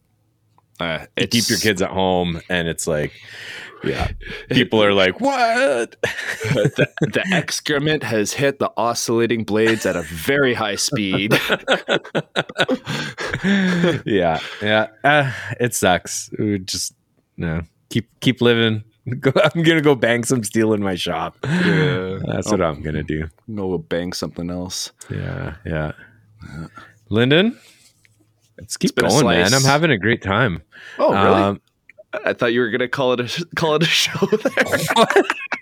Keep your kids at home, and it's like, people are like, what? the excrement has hit the oscillating blades at a very high speed. Yeah. It sucks. We just keep living. I'm gonna go bang some steel in my shop. Yeah. That's what I'm gonna do. No, we'll bang something else. Yeah. Lyndon. Let's keep going, man. I'm having a great time. Oh, really? I thought you were going to call it a show there.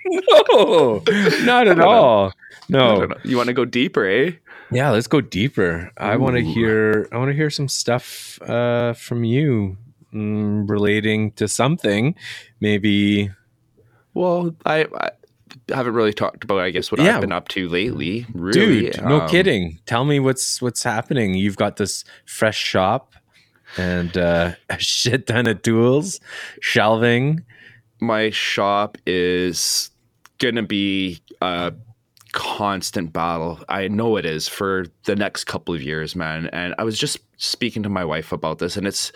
No, not at all. No. You want to go deeper, eh? Yeah, let's go deeper. Ooh. I want to hear some stuff from you relating to something, maybe. Well, I haven't really talked about, I guess, what I've been up to lately. Really. Dude, no kidding. Tell me what's happening. You've got this fresh shop and a shit ton of tools, shelving. My shop is going to be a constant battle. I know it is for the next couple of years, man. And I was just speaking to my wife about this, and it's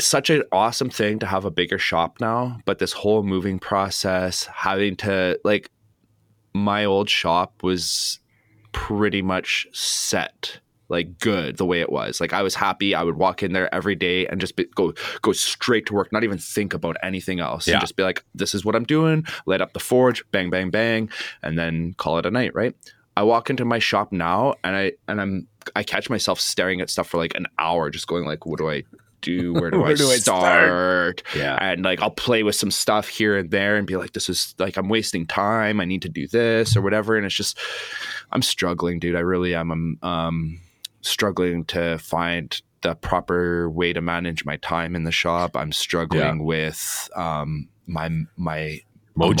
such an awesome thing to have a bigger shop now, but this whole moving process, having to, like, my old shop was pretty much set, like, good the way it was. Like, I was happy. I would walk in there every day and just go straight to work, not even think about anything else. Yeah. And just be like, this is what I'm doing. Light up the forge, bang, bang, bang, and then call it a night, right? I walk into my shop now, and I catch myself staring at stuff for like an hour, just going like, what do I do? Where do I start? Yeah. And like, I'll play with some stuff here and there and be like, this is like, I'm wasting time. I need to do this or whatever. And it's just, I'm struggling, dude. I really am. I'm struggling to find the proper way to manage my time in the shop. I'm struggling with my mojo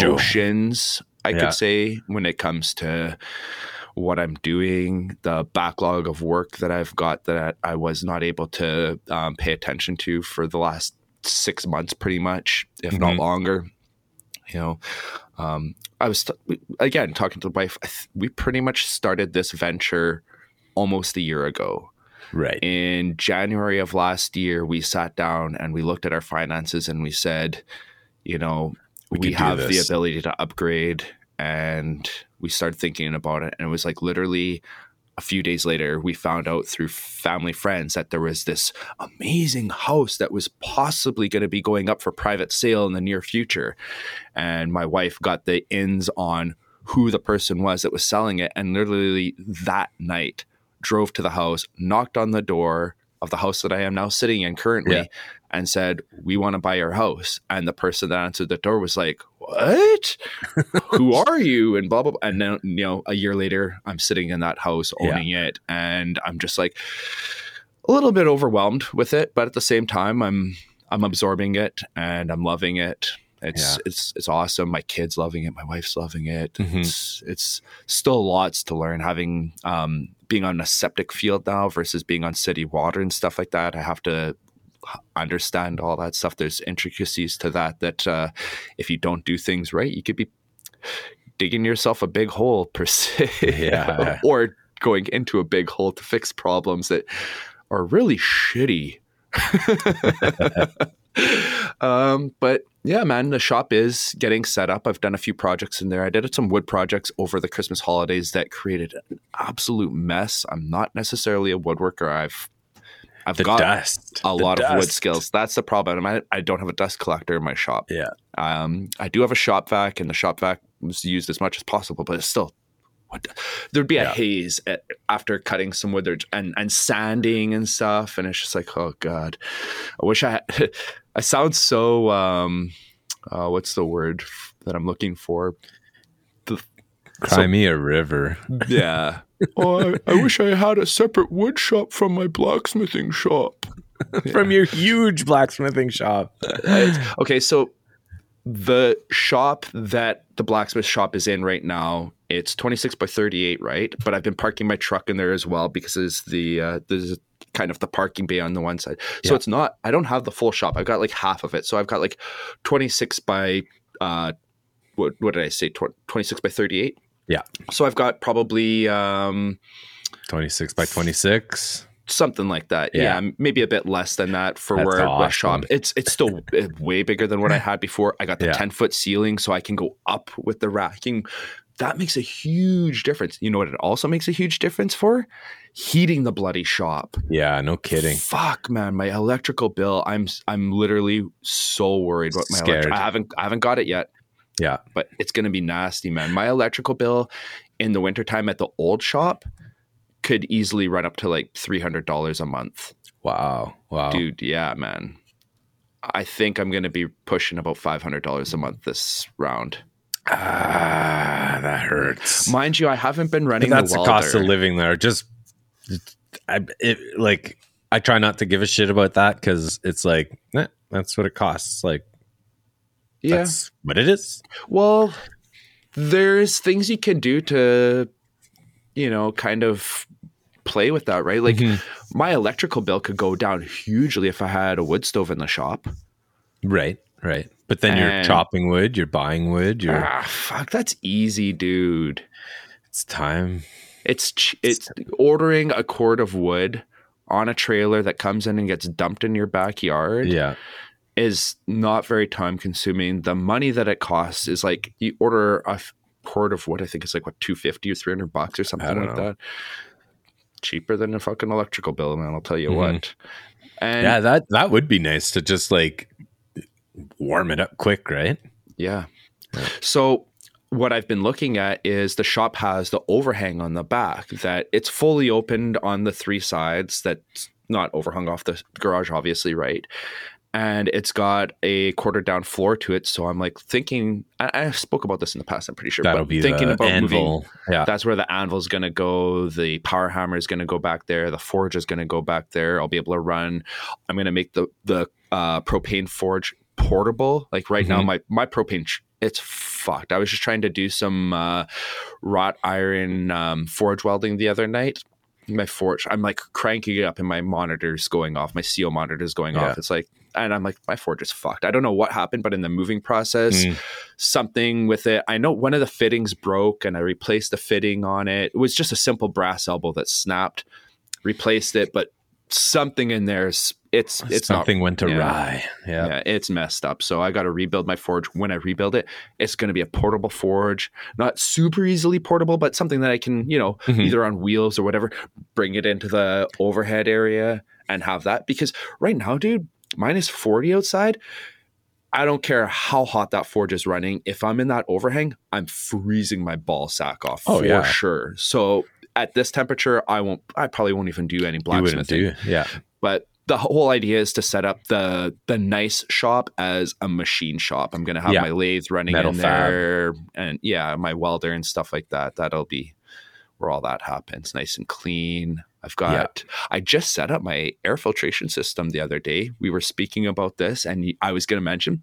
emotions, I could say, when it comes to what I'm doing, the backlog of work that I've got that I was not able to pay attention to for the last 6 months, pretty much, if not longer. You know, I was, again, talking to the wife, we pretty much started this venture almost a year ago. Right. In January of last year, we sat down and we looked at our finances and we said, you know, we have the ability to upgrade, and we started thinking about it. And it was like literally a few days later, we found out through family friends that there was this amazing house that was possibly going to be going up for private sale in the near future. And my wife got the ins on who the person was that was selling it. And literally that night drove to the house, knocked on the door of the house that I am now sitting in currently, and said, we want to buy your house. And the person that answered the door was like, what? Who are you? And blah, blah, blah. And then, you know, a year later, I'm sitting in that house owning it. And I'm just like a little bit overwhelmed with it. But at the same time, I'm absorbing it and I'm loving it. It's awesome. My kids loving it. My wife's loving it. It's still lots to learn, having being on a septic field now versus being on city water and stuff like that. I have to understand all that stuff. There's intricacies to that if you don't do things right, you could be digging yourself a big hole per se, or going into a big hole to fix problems that are really shitty. But yeah, man, the shop is getting set up. I've done a few projects in there. I did some wood projects over the Christmas holidays that created an absolute mess. I'm not necessarily a woodworker. I've got a lot of wood skills. That's the problem. I don't have a dust collector in my shop. Yeah. I do have a shop vac, and the shop vac was used as much as possible, but it's still, there'd be a haze after cutting some wood and sanding and stuff. And it's just like, oh God, I wish I had, I sound so, what's the word that I'm looking for? Cry me a river. Yeah. Oh, I wish I had a separate wood shop from my blacksmithing shop. From your huge blacksmithing shop. Okay, so the shop that the blacksmith shop is in right now, it's 26 by 38, right? But I've been parking my truck in there as well because it's there's kind of the parking bay on the one side. So it's not, I don't have the full shop. I've got like half of it. So I've got like 26 by, what did I say? 26 by 38? Yeah. So I've got probably 26 by 26, something like that. Yeah. Maybe a bit less than that for that's where I shop. It's still way bigger than what I had before. I got the 10-foot ceiling so I can go up with the racking. That makes a huge difference. You know what it also makes a huge difference for? Heating the bloody shop. Yeah, no kidding. Fuck, man, my electrical bill. I'm literally so worried about my electric. I haven't got it yet. Yeah. But it's going to be nasty, man. My electrical bill in the wintertime at the old shop could easily run up to like $300 a month. Wow. Dude, yeah, man. I think I'm going to be pushing about $500 a month this round. Ah, that hurts. Mind you, I haven't been running the welder. That's the cost of living there. Just, I try not to give a shit about that because it's like, that's what it costs. Like. Yeah. That's what it is. Well, there's things you can do to, you know, kind of play with that, right? Like my electrical bill could go down hugely if I had a wood stove in the shop. Right. But then you're chopping wood, you're buying wood, you're... Ah, fuck, that's easy, dude. It's time. It's ordering a cord of wood on a trailer that comes in and gets dumped in your backyard. Yeah. Is not very time consuming. The money that it costs is like you order a cord of wood, I think it's like what, $250 or $300 or something like that. Cheaper than a fucking electrical bill, man. I'll tell you what. And yeah, that would be nice to just like warm it up quick, right? Yeah. So what I've been looking at is the shop has the overhang on the back that it's fully opened on the three sides that not overhung off the garage, obviously, right? And it's got a quartered down floor to it. So I'm like thinking, I spoke about this in the past, I'm pretty sure. That'll be thinking about anvil. Moving, yeah. That's where the anvil is going to go. The power hammer is going to go back there. The forge is going to go back there. I'll be able to run. I'm going to make the propane forge portable. Like right now, my propane, it's fucked. I was just trying to do some wrought iron forge welding the other night. My forge, I'm like cranking it up and my monitor's going off. My CO monitor's going off. It's like, and I'm like, my forge is fucked. I don't know what happened, but in the moving process, something with it. I know one of the fittings broke and I replaced the fitting on it. It was just a simple brass elbow that snapped, replaced it, but something in there, it's something went awry. Yeah, it's messed up. So I got to rebuild my forge. When I rebuild it, it's going to be a portable forge, not super easily portable, but something that I can, you know, either on wheels or whatever, bring it into the overhead area and have that. Because right now, dude, -40 outside. I don't care how hot that forge is running. If I'm in that overhang, I'm freezing my ball sack off for sure. So at this temperature, I probably won't even do any blacksmithing. You wouldn't do, yeah. But the whole idea is to set up the nice shop as a machine shop. I'm going to have my lathe running Metal in there fab. And my welder and stuff like that. That'll be where all that happens. Nice and clean. I've got, I just set up my air filtration system the other day. We were speaking about this and I was going to mention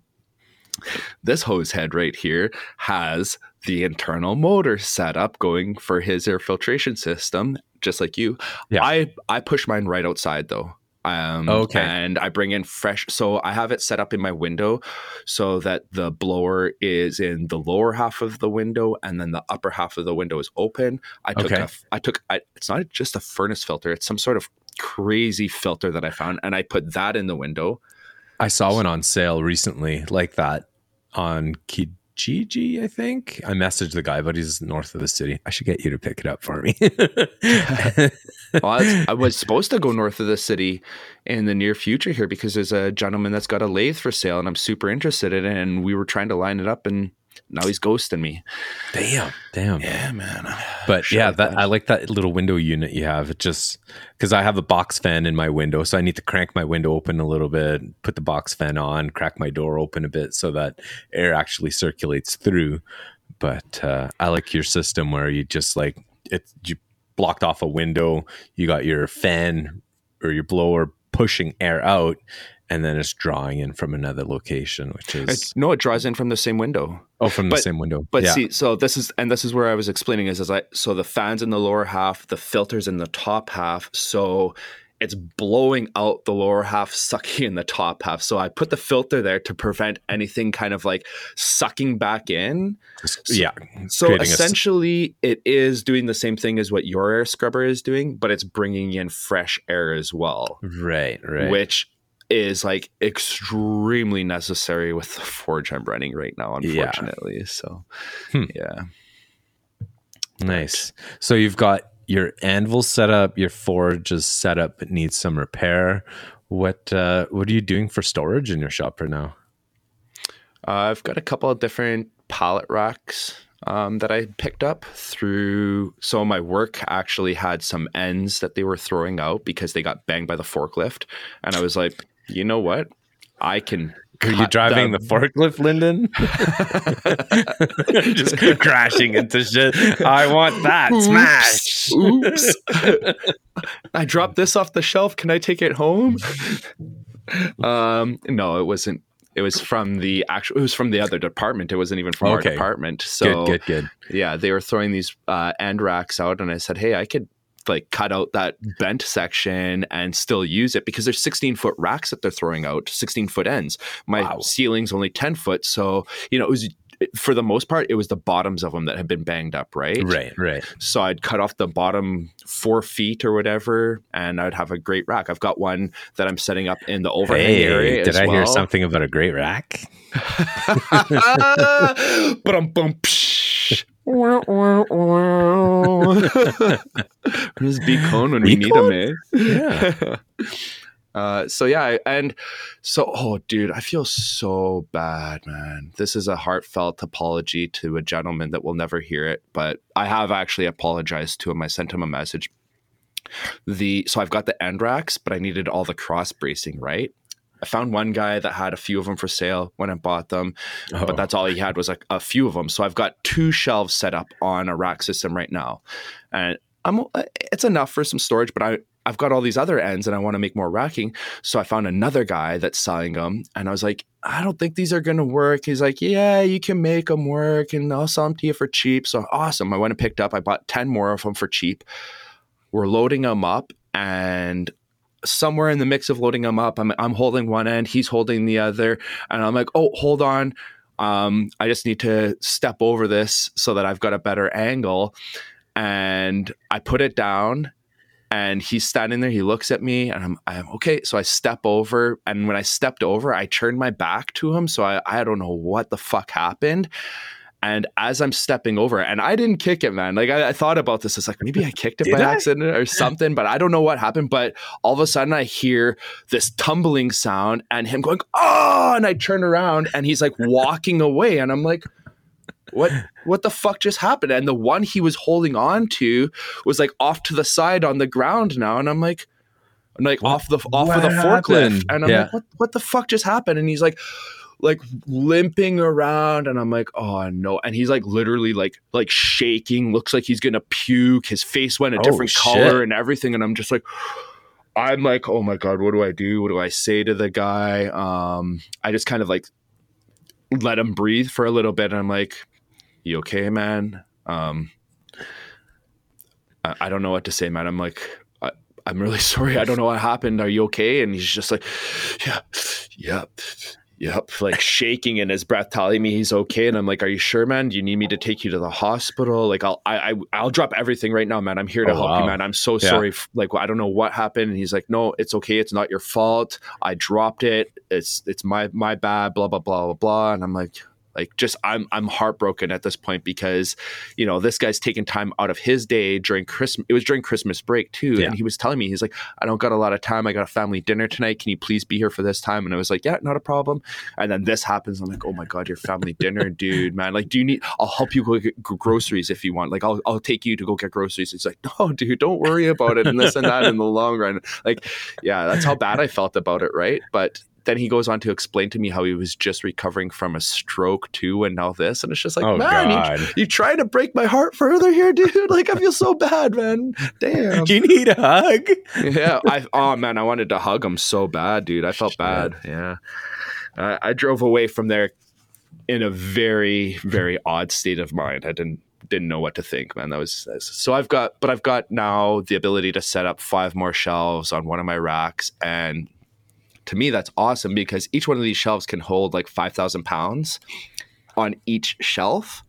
this hose head right here has the internal motor set up going for his air filtration system, just like you. Yeah. I push mine right outside though. And I bring in fresh. So I have it set up in my window so that the blower is in the lower half of the window and then the upper half of the window is open. I took it's not just a furnace filter. It's some sort of crazy filter that I found. And I put that in the window. I saw one on sale recently like that on Kijiji, I think. I messaged the guy, but he's north of the city. I should get you to pick it up for me. I was supposed to go north of the city in the near future here because there's a gentleman that's got a lathe for sale and I'm super interested in it. And we were trying to line it up and now he's ghosting me. Damn. Yeah, man. But I like that little window unit you have. It just, because I have a box fan in my window, so I need to crank my window open a little bit, put the box fan on, crack my door open a bit so that air actually circulates through. But I like your system where you just like, you blocked off a window, you got your fan or your blower pushing air out, and then it's drawing in from another location, which is... it draws in from the same window. Oh, the same window. But see, so this is where I was explaining so the fan's in the lower half, the filter's in the top half, so it's blowing out the lower half, sucking in the top half. So I put the filter there to prevent anything kind of like sucking back in. So essentially it is doing the same thing as what your air scrubber is doing, but it's bringing in fresh air as well. Right. Which is like extremely necessary with the forge I'm running right now, unfortunately. Nice. So you've got your anvil set up, your forge is set up, but needs some repair. What are you doing for storage in your shop right now? I've got a couple of different pallet racks that I picked up through. So my work actually had some ends that they were throwing out because they got banged by the forklift. And I was like, you know what? I can. Are you driving the forklift, Lyndon? Just crashing into shit. I want that. Oops. Smash. Oops. I dropped this off the shelf. Can I take it home? No, it wasn't. It was from the other department. It wasn't even from our department. So good. Yeah, they were throwing these end racks out, and I said, hey, I could like cut out that bent section and still use it because there's 16-foot racks that they're throwing out, 16-foot ends. My ceiling's only 10 foot, so you know it was. For the most part, it was the bottoms of them that had been banged up, right? Right. So I'd cut off the bottom 4 feet or whatever, and I'd have a great rack. I've got one that I'm setting up in the overhang area. Did I hear something about a great rack? Where's B-Cone when we need him, eh? Yeah. I feel so bad, man. This is a heartfelt apology to a gentleman that will never hear it, but I have actually apologized to him. I sent him a message So I've got the end racks, but I needed all the cross bracing, right? I found one guy that had a few of them for sale when I bought them, but that's all he had was like a few of them. So I've got two shelves set up on a rack system right now, and it's enough for some storage, but I've got all these other ends and I want to make more racking. So I found another guy that's selling them, and I was like, I don't think these are going to work. He's like, yeah, you can make them work and I'll sell them to you for cheap. So awesome. I went and picked up, I bought 10 more of them for cheap. We're loading them up, and somewhere in the mix of loading them up, I'm holding one end, he's holding the other, and I'm like, oh, hold on. I just need to step over this so that I've got a better angle. And I put it down, and he's standing there. He looks at me, and I'm okay. So I step over, and when I stepped over, I turned my back to him. So I don't know what the fuck happened. And as I'm stepping over, and I didn't kick it, man. Like I thought about this. It's like, maybe I kicked it by accident or something, but I don't know what happened. But all of a sudden I hear this tumbling sound and him going, oh, and I turn around and he's like walking away. And I'm like, what the fuck just happened? And the one he was holding on to was like off to the side on the ground now. And I'm like off of the forklift. And I'm like, what the fuck just happened? And he's like limping around, and I'm like, oh no. And he's like literally like shaking, looks like he's gonna puke. His face went a different color and everything. And I'm like, oh my God, what do I do? What do I say to the guy? I just kind of like let him breathe for a little bit, and I'm like, you okay, man? I don't know what to say, man. I'm like, I'm really sorry, I don't know what happened, are you okay? And he's just like, yeah, like shaking in his breath, telling me he's okay. And I'm like, are you sure, man? Do you need me to take you to the hospital? Like, I'll drop everything right now, man. I'm here to help you, man. I'm so sorry. Like, I don't know what happened. And he's like, no, it's okay. It's not your fault. I dropped it. It's my bad, blah, blah, blah, blah, blah. And I'm like just, I'm heartbroken at this point, because, you know, this guy's taking time out of his day during Christmas. It was during Christmas break too. Yeah. And he was telling me, he's like, I don't got a lot of time. I got a family dinner tonight. Can you please be here for this time? And I was like, yeah, not a problem. And then this happens. I'm like, oh my God, your family dinner, dude, man. Like, do you need, I'll help you go get groceries if you want. Like, I'll take you to go get groceries. He's like, no, dude, don't worry about it. And this and that in the long run. Like, yeah, that's how bad I felt about it. Right. But then he goes on to explain to me how he was just recovering from a stroke too, and now this. And it's just like, man, you try to break my heart further here, dude. Like, I feel so bad, man. Damn. You need a hug? Yeah. I wanted to hug him so bad, dude. I felt bad. Yeah. I drove away from there in a very, very odd state of mind. I didn't know what to think, man. So I've got now the ability to set up 5 more shelves on one of my racks, and to me, that's awesome, because each one of these shelves can hold like 5,000 pounds on each shelf.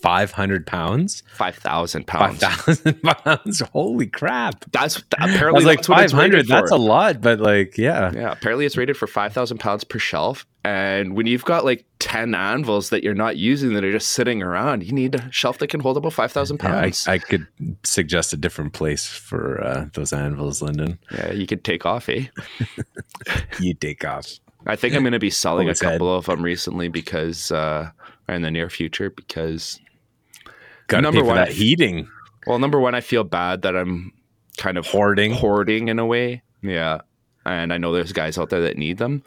500 pounds? 5,000 pounds. 5,000 pounds? Holy crap. That's apparently like 500. That's a lot, but like, yeah. Yeah. Apparently it's rated for 5,000 pounds per shelf. And when you've got like 10 anvils that you're not using that are just sitting around, you need a shelf that can hold about 5,000 pounds. Yeah, I could suggest a different place for those anvils, Lyndon. Yeah, you could take off, eh? You take off. I think I'm going to be selling a couple of them recently, because in the near future, because gotta number pay for one, that heating. Well, number one, I feel bad that I'm kind of hoarding in a way. Yeah. And I know there's guys out there that need them.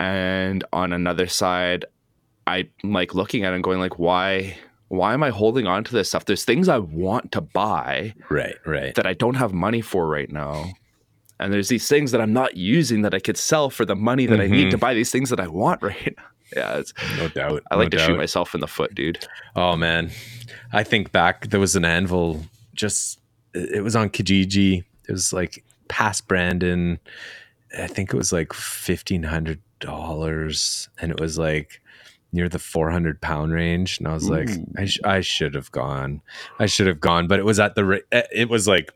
And on another side, I'm like looking at it and going like, why am I holding on to this stuff? There's things I want to buy that I don't have money for right now. And there's these things that I'm not using that I could sell for the money that I need to buy these things that I want right now. Yeah, it's, no doubt. I like to shoot myself in the foot, dude. Oh, man. I think back, there was an anvil it was on Kijiji. It was like past Brandon. I think it was like $1,500, and it was like near the 400 pound range. And I was like, I should have gone, but it was at it was like,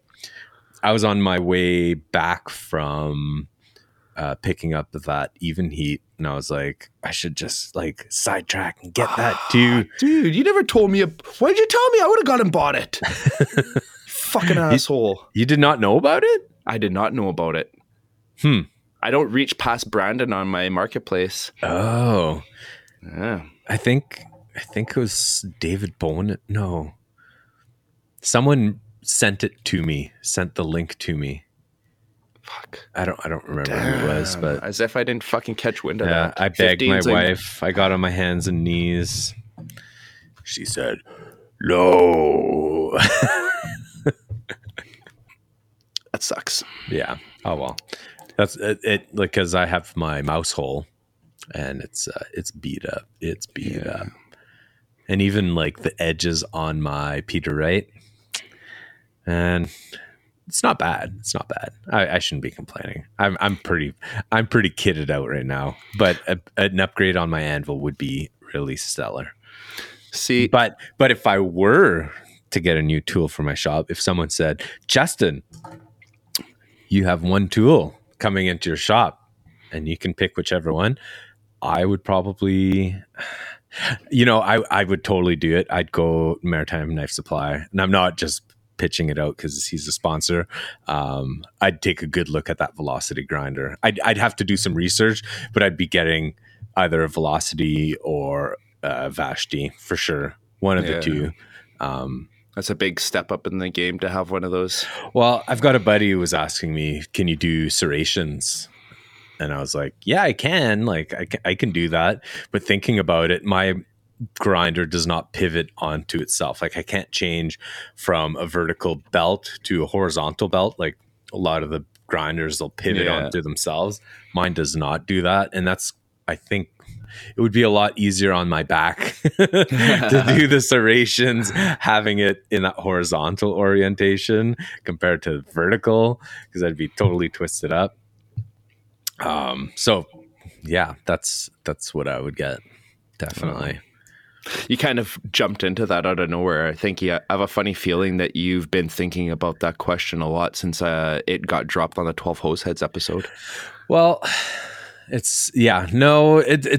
I was on my way back from picking up that Evenheat, and I was like, I should just like sidetrack and get that too. Dude, you never told me. Why did you tell me? I would have gone and bought it. Fucking asshole. You did not know about it? I did not know about it. I don't reach past Brandon on my marketplace. Oh. Yeah. I think it was David Bowen. No. Someone sent it to me, sent the link to me. Fuck. I don't remember who it was, but as if I didn't fucking catch wind of that. I begged my wife. I got on my hands and knees. She said, "No." That sucks. Yeah. Oh well. That's it. Like, because I have my mouse hole, and it's beat up. It's beat up, and even like the edges on my Peterite, and it's not bad. It's not bad. I shouldn't be complaining. I'm pretty kitted out right now. But an upgrade on my anvil would be really stellar. See, but if I were to get a new tool for my shop, if someone said, "Justin, you have one tool coming into your shop and you can pick whichever one," I would probably, I would totally do it. I'd go Maritime Knife Supply, and I'm not just pitching it out because he's a sponsor. I'd take a good look at that velocity grinder. I'd have to do some research, but I'd be getting either a velocity or Vashti for sure, one of the two. That's a big step up in the game to have one of those. Well, I've got a buddy who was asking me, "Can you do serrations?" And I was like, "Yeah, I can. Like, I can do that." But thinking about it, my grinder does not pivot onto itself. Like, I can't change from a vertical belt to a horizontal belt. Like, a lot of the grinders will pivot onto themselves. Mine does not do that, and that's, I think, it would be a lot easier on my back to do the serrations, having it in that horizontal orientation compared to vertical, because I'd be totally twisted up. So yeah, that's what I would get. Definitely. You kind of jumped into that out of nowhere. I think I have a funny feeling that you've been thinking about that question a lot since it got dropped on the 12 Hose Heads episode. Well, it's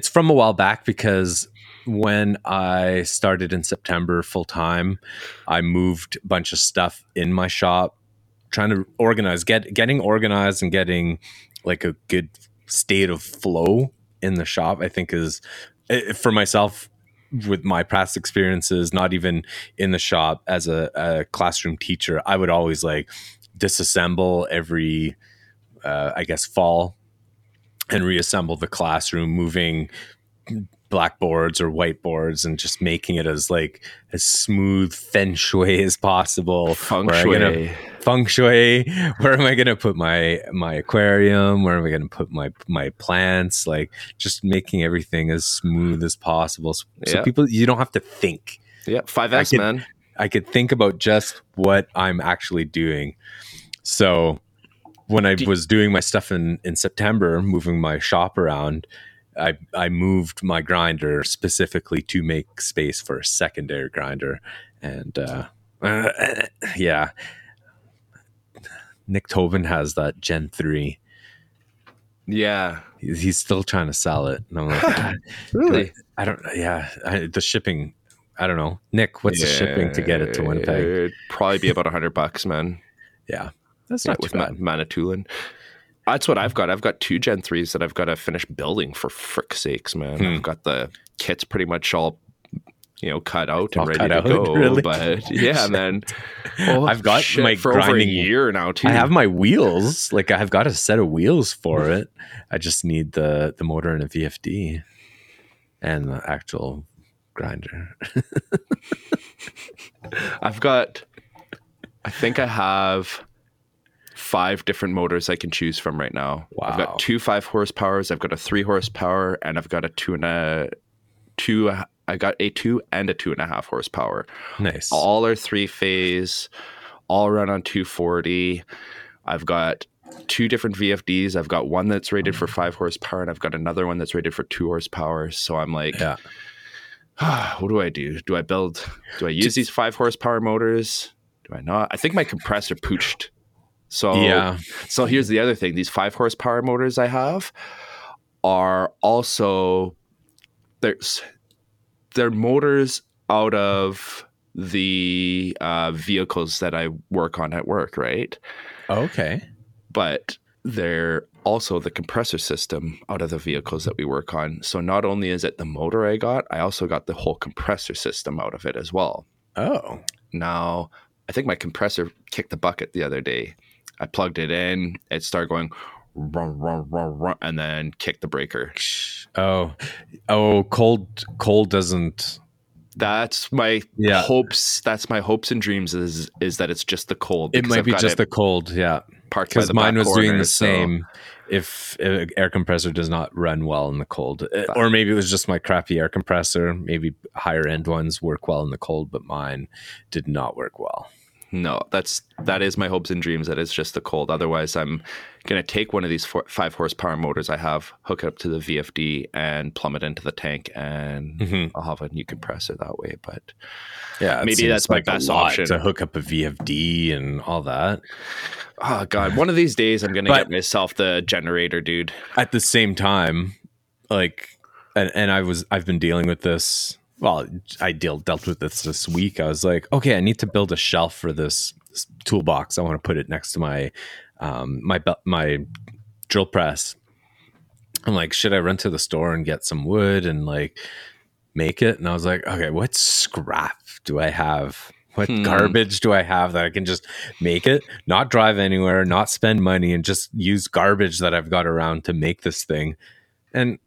from a while back, because when I started in September full time, I moved a bunch of stuff in my shop, trying to organize, getting organized and getting like a good state of flow in the shop, I think is, for myself, with my past experiences, not even in the shop, as a classroom teacher, I would always like disassemble every, fall, and reassemble the classroom, moving blackboards or whiteboards and just making it as like as smooth feng shui as possible. Feng shui. Where am I going to put my aquarium? Where am I going to put my plants? Like, just making everything as smooth as possible. So people, you don't have to think. Yeah, 5X, man. I could think about just what I'm actually doing. So when I was doing my stuff in September, moving my shop around, I moved my grinder specifically to make space for a secondary grinder. And Nick Tobin has that Gen 3. Yeah. He's still trying to sell it. And I'm like, really? The shipping, I don't know. Nick, what's the shipping to get it to Winnipeg? It'd probably be about $100, man. Yeah. That's not with Manitoulin. That's what I've got. I've got two Gen 3s that I've got to finish building, for frick's sakes, man. I've got the kits pretty much all, cut out and ready to go. Really? But yeah, man. Oh, I've got my grinding over a year now too. I have my wheels. Like, I've got a set of wheels for it. I just need the motor and a VFD and the actual grinder. I think I have 5 different motors I can choose from right now. Wow. I've got two 5 horsepowers. I've got a 3 horsepower, and I've got a 2 and a 2. I got a 2 and a 2.5 horsepower. Nice. All are 3-phase. All run on 240. I've got 2 different VFDs. I've got one that's rated for 5 horsepower, and I've got another one that's rated for 2 horsepower. So I'm like, what do I do? Do I build? Do I use these 5 horsepower motors? Do I not? I think my compressor pooched. So here's the other thing. These 5 horsepower motors I have are also, they're motors out of the vehicles that I work on at work, right? Okay. But they're also the compressor system out of the vehicles that we work on. So not only is it the motor I got, I also got the whole compressor system out of it as well. Oh. Now, I think my compressor kicked the bucket the other day. I plugged it in. It started going, run, run, run, run, and then kicked the breaker. Oh, cold doesn't. That's my hopes. That's my hopes and dreams is that it's just the cold. It might be just the cold. Yeah. Because mine was doing the same. If an air compressor does not run well in the cold, or maybe it was just my crappy air compressor. Maybe higher end ones work well in the cold, but mine did not work well. No, that is my hopes and dreams. That it's just the cold. Otherwise, I'm going to take one of these 5 horsepower motors I have, hook it up to the VFD, and plumb it into the tank, and I'll have a new compressor that way. But yeah, maybe that's my best option, to hook up a VFD and all that. Oh God, one of these days I'm going to get myself the generator, dude. At the same time, I've been dealing with this. Well, I dealt with this week. I was like, okay, I need to build a shelf for this toolbox. I want to put it next to my my drill press. I'm like, should I run to the store and get some wood and make it? And I was like, okay, what scrap do I have? What garbage do I have that I can just make it? Not drive anywhere, not spend money, and just use garbage that I've got around to make this thing. And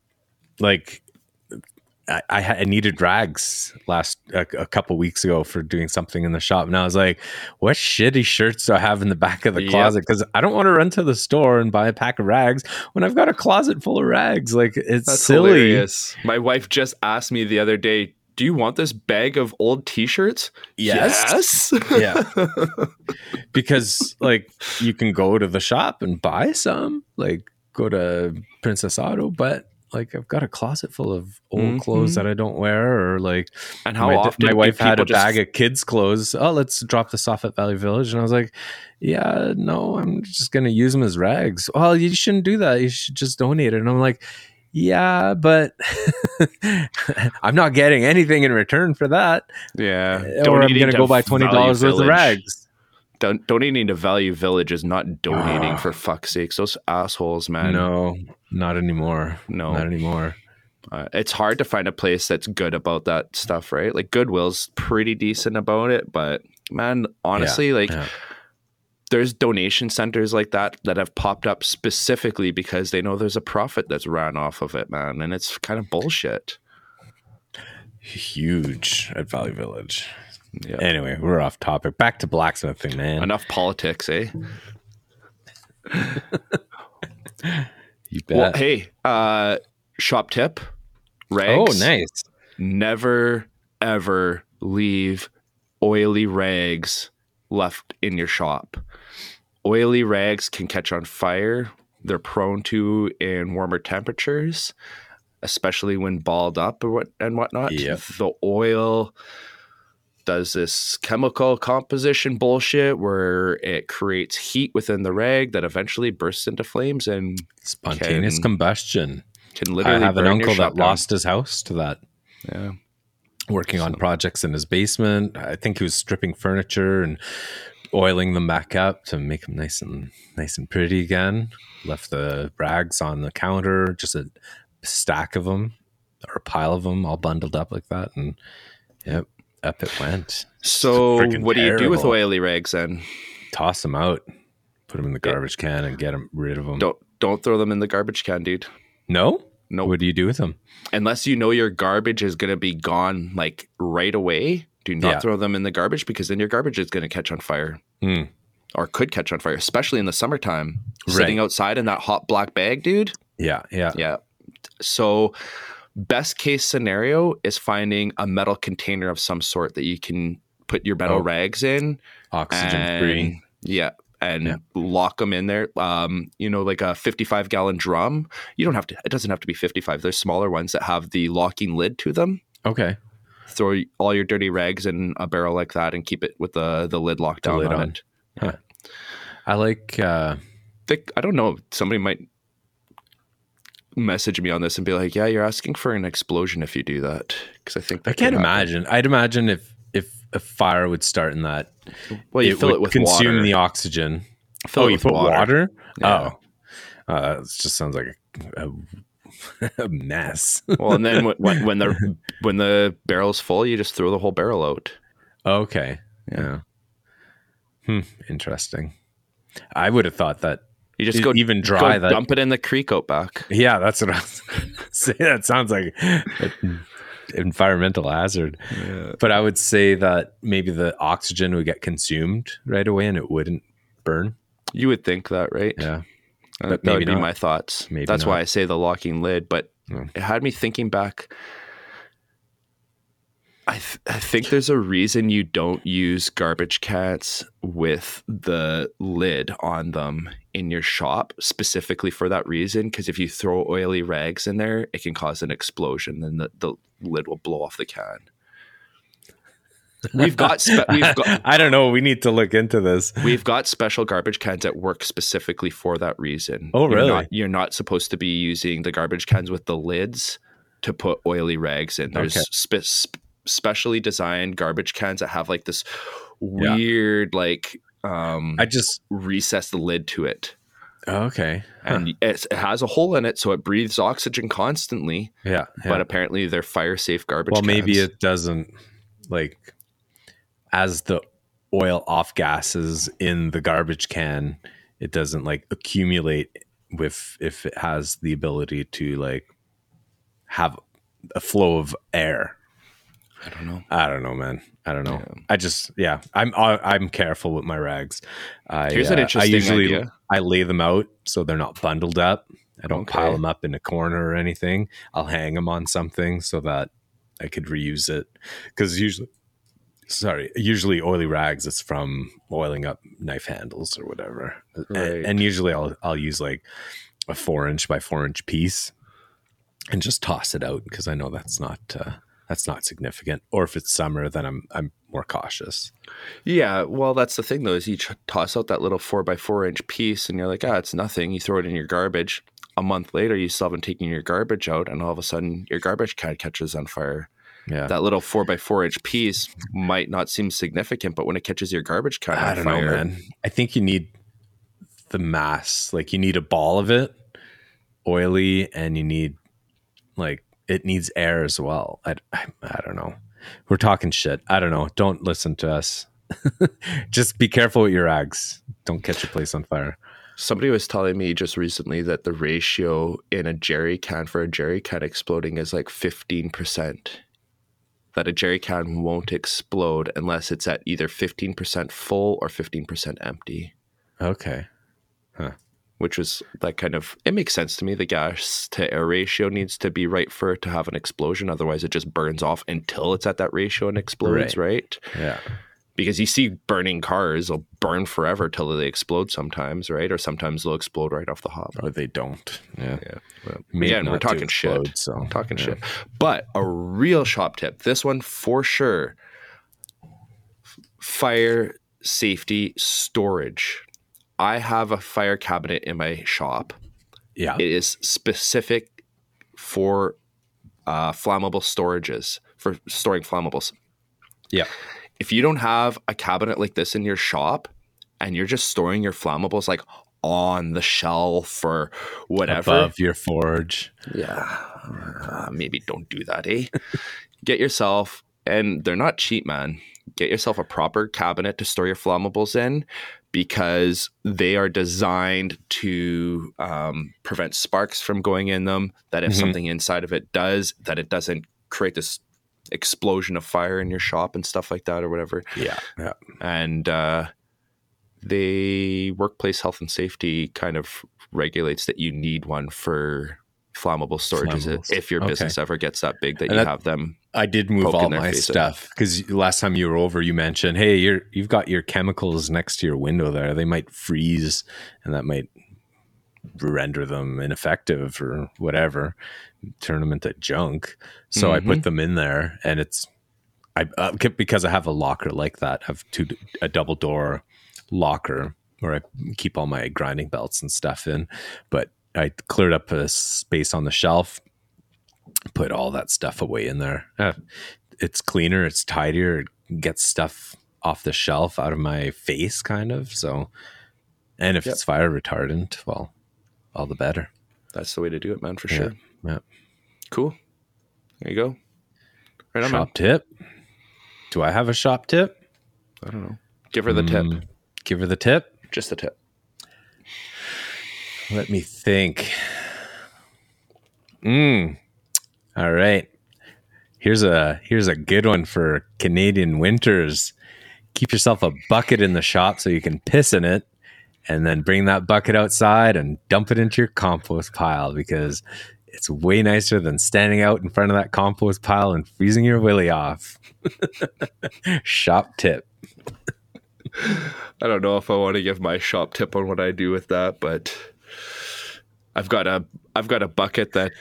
I needed rags a couple weeks ago for doing something in the shop. And I was like, what shitty shirts do I have in the back of the closet? Because I don't want to run to the store and buy a pack of rags when I've got a closet full of rags. That's silly. Hilarious. My wife just asked me the other day, do you want this bag of old t-shirts? Yes. Yeah. Because you can go to the shop and buy some, go to Princess Auto, but I've got a closet full of old clothes that I don't wear, or and how often my wife had a bag of kids' clothes. Oh, let's drop this off at Valley Village. And I was like, yeah, no, I'm just going to use them as rags. Well, you shouldn't do that. You should just donate it. And I'm like, yeah, but I'm not getting anything in return for that. Yeah. Or I'm going to go buy $20 worth of rags. Donating to Value Village is not donating, for fuck's sake. Those assholes, man. No, not anymore. It's hard to find a place that's good about that stuff, right? Goodwill's pretty decent about it, but man, honestly, there's donation centers like that have popped up specifically because they know there's a profit that's ran off of it, man. And it's kind of bullshit. Huge at Value Village. Yeah. Anyway, we're off topic. Back to blacksmithing, man. Enough politics, eh? You bet. Well, hey, shop tip, rags. Oh, nice. Never, ever leave oily rags left in your shop. Oily rags can catch on fire. They're prone to in warmer temperatures, especially when balled up and whatnot. Yep. The oil does this chemical composition bullshit where it creates heat within the rag that eventually bursts into flames and spontaneous combustion. Can literally. I have an uncle that lost his house to that. Yeah, working on projects in his basement. I think he was stripping furniture and oiling them back up to make them nice and pretty again. Left the rags on the counter, just a stack of them or a pile of them, all bundled up like that, and yep. Up it went. So what do you do with oily rags then? Toss them out, put them in the garbage can, and get them rid of them. Don't throw them in the garbage can, dude. No. What do you do with them? Unless you know your garbage is going to be gone right away, do not throw them in the garbage, because then your garbage is going to catch on fire, or could catch on fire, especially in the summertime. Right. Sitting outside in that hot black bag, dude. Yeah. So. Best case scenario is finding a metal container of some sort that you can put your metal rags in. Oxygen free. Yeah. And lock them in there. Like a 55-gallon drum. You don't have to, it doesn't have to be 55. There's smaller ones that have the locking lid to them. Okay. Throw all your dirty rags in a barrel like that and keep it with the lid locked down on it. Huh. I like, I don't know. Somebody might message me on this and be like, yeah, you're asking for an explosion if you do that, because I think that I can't imagine. I'd imagine if a fire would start in that, well, you fill it with consume water. The oxygen. Oh, you put water? Yeah. Oh, it just sounds like a mess. Well, and then when the barrel's full, you just throw the whole barrel out. Okay, yeah. Interesting. I would have thought that you just go even dry that. Dump it in the creek out back. Yeah, that's what I was saying. That sounds like environmental hazard. Yeah. But I would say that maybe the oxygen would get consumed right away and it wouldn't burn. You would think that, right? Yeah. But that would be my thoughts. Maybe that's not. Why I say the locking lid, but it had me thinking back. I think there's a reason you don't use garbage cans with the lid on them in your shop specifically for that reason. Because if you throw oily rags in there, it can cause an explosion and the lid will blow off the can. We've got I don't know. We need to look into this. We've got special garbage cans that work specifically for that reason. Oh, really? You're not supposed to be using the garbage cans with the lids to put oily rags in. There's specially designed garbage cans that have like this weird, I just recess the lid to it. Okay. And it has a hole in it, so it breathes oxygen constantly. Yeah. But apparently they're fire safe garbage cans. Well, maybe it doesn't as the oil off gases in the garbage can, it doesn't accumulate if it has the ability to have a flow of air. I don't know, man. I don't know. Yeah. I'm careful with my rags. Here's an interesting idea. I lay them out so they're not bundled up. I don't pile them up in a corner or anything. I'll hang them on something so that I could reuse it. Because usually oily rags is from oiling up knife handles or whatever. Right. And usually I'll use a 4-inch by 4-inch piece and just toss it out because I know that's not significant. Or if it's summer, then I'm more cautious. Yeah. Well, that's the thing though, is you toss out that little 4-by-4-inch piece and you're like, it's nothing. You throw it in your garbage. A month later, you still haven't taken your garbage out and all of a sudden your garbage can catches on fire. Yeah. That little 4-by-4-inch piece might not seem significant, but when it catches your garbage can on fire. I don't know, man. I think you need the mass. You need a ball of it, oily, and you need it needs air as well. I don't know. We're talking shit. I don't know. Don't listen to us. Just be careful with your rags. Don't catch your place on fire. Somebody was telling me just recently that the ratio in a jerry can for a jerry can exploding is 15%. That a jerry can won't explode unless it's at either 15% full or 15% empty. Okay. Huh. Which was it makes sense to me. The gas to air ratio needs to be right for it to have an explosion. Otherwise, it just burns off until it's at that ratio and explodes, right? Yeah. Because you see burning cars will burn forever till they explode sometimes, right? Or sometimes they'll explode right off the hop. Or they don't. Yeah. Well, again, we're talking shit. So. We're talking shit. But a real shop tip, this one for sure, fire safety storage. I have a fire cabinet in my shop. Yeah. It is specific for flammable storages, for storing flammables. Yeah. If you don't have a cabinet like this in your shop and you're just storing your flammables on the shelf or whatever. Above your forge. Yeah. Maybe don't do that, eh? Get yourself, and they're not cheap, man. Get yourself a proper cabinet to store your flammables in because they are designed to prevent sparks from going in them. That if something inside of it does, that it doesn't create this explosion of fire in your shop and stuff like that or whatever. Yeah. And the workplace health and safety kind of regulates that you need one for flammable storages if your business ever gets that big that you have them. I did move all my stuff because last time you were over, you mentioned, hey, you've got your chemicals next to your window there. They might freeze and that might render them ineffective or whatever, turn them into junk. So I put them in there and because I have a locker like that. I have a double door locker where I keep all my grinding belts and stuff in, but I cleared up a space on the shelf, put all that stuff away in there. It's cleaner, it's tidier, it gets stuff off the shelf out of my face kind of. So, and if it's fire retardant, well, all the better. That's the way to do it, man, for sure. Yeah. Cool. There you go. Right on, shop tip. Do I have a shop tip? I don't know. Give her the tip. Give her the tip? Just the tip. Let me think. All right. Here's a good one for Canadian winters. Keep yourself a bucket in the shop so you can piss in it, and then bring that bucket outside and dump it into your compost pile, because it's way nicer than standing out in front of that compost pile and freezing your willy off. Shop tip. I don't know if I want to give my shop tip on what I do with that, but I've got a bucket that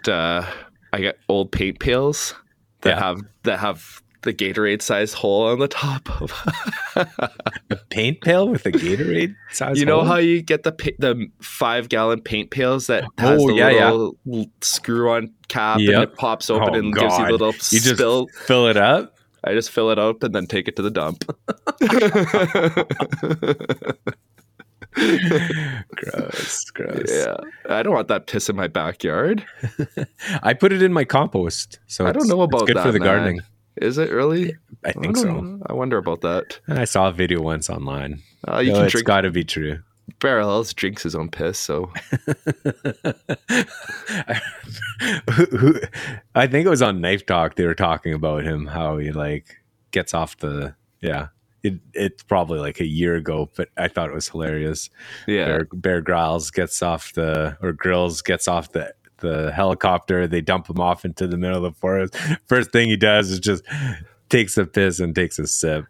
I got old paint pails that have the Gatorade size hole on the top of a paint pail with a Gatorade size. You know hole? How you get the 5 gallon paint pails that has the little screw on cap and it pops open gives you a little spill. You just fill it up. I just fill it up and then take it to the dump. Gross. Yeah, I don't want that piss in my backyard. I put it in my compost, so I don't know about it's good that, for the gardening. Is it really? I think so. I wonder about that. I saw a video once online. It's got to be true. Barrel else drinks his own piss, so. I think it was on Knife Talk. They were talking about him, how he gets off the. Yeah, it's probably a year ago, but I thought it was hilarious. Yeah, Bear Grylls gets off the helicopter. They dump him off into the middle of the forest. First thing he does is just takes a piss and takes a sip.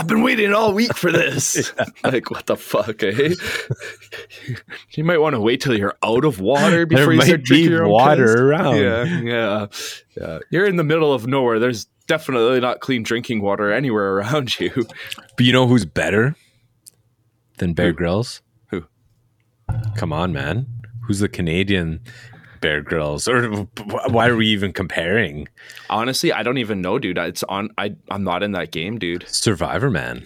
I've been waiting all week for this. Yeah. What the fuck, eh? You might want to wait till you're out of water before you start drinking your own water piss. Around. Yeah. You're in the middle of nowhere. There's definitely not clean drinking water anywhere around you. But you know who's better than Bear Grylls? Who? Come on, man. Who's the Canadian Bear Grylls? Or why are we even comparing? Honestly, I don't even know, dude. I'm not in that game, dude. Survivor Man.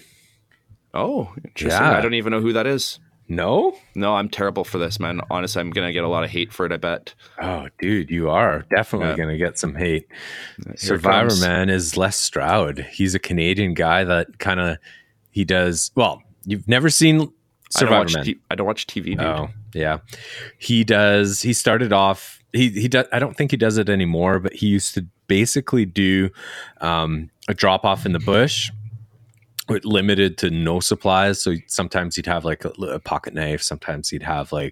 Oh, interesting. Yeah. I don't even know who that is. No, I'm terrible for this, man. Honestly, I'm gonna get a lot of hate for it, I bet. Oh, dude, you are definitely gonna get some hate. Here Survivor Man is Les Stroud. He's a Canadian guy that you've never seen Survivor Man. I don't watch TV, dude. Oh, yeah. He does. He started off. He does. I don't think he does it anymore, but he used to basically do a drop off in the bush, with limited to no supplies. So sometimes he'd have a pocket knife. Sometimes he'd have an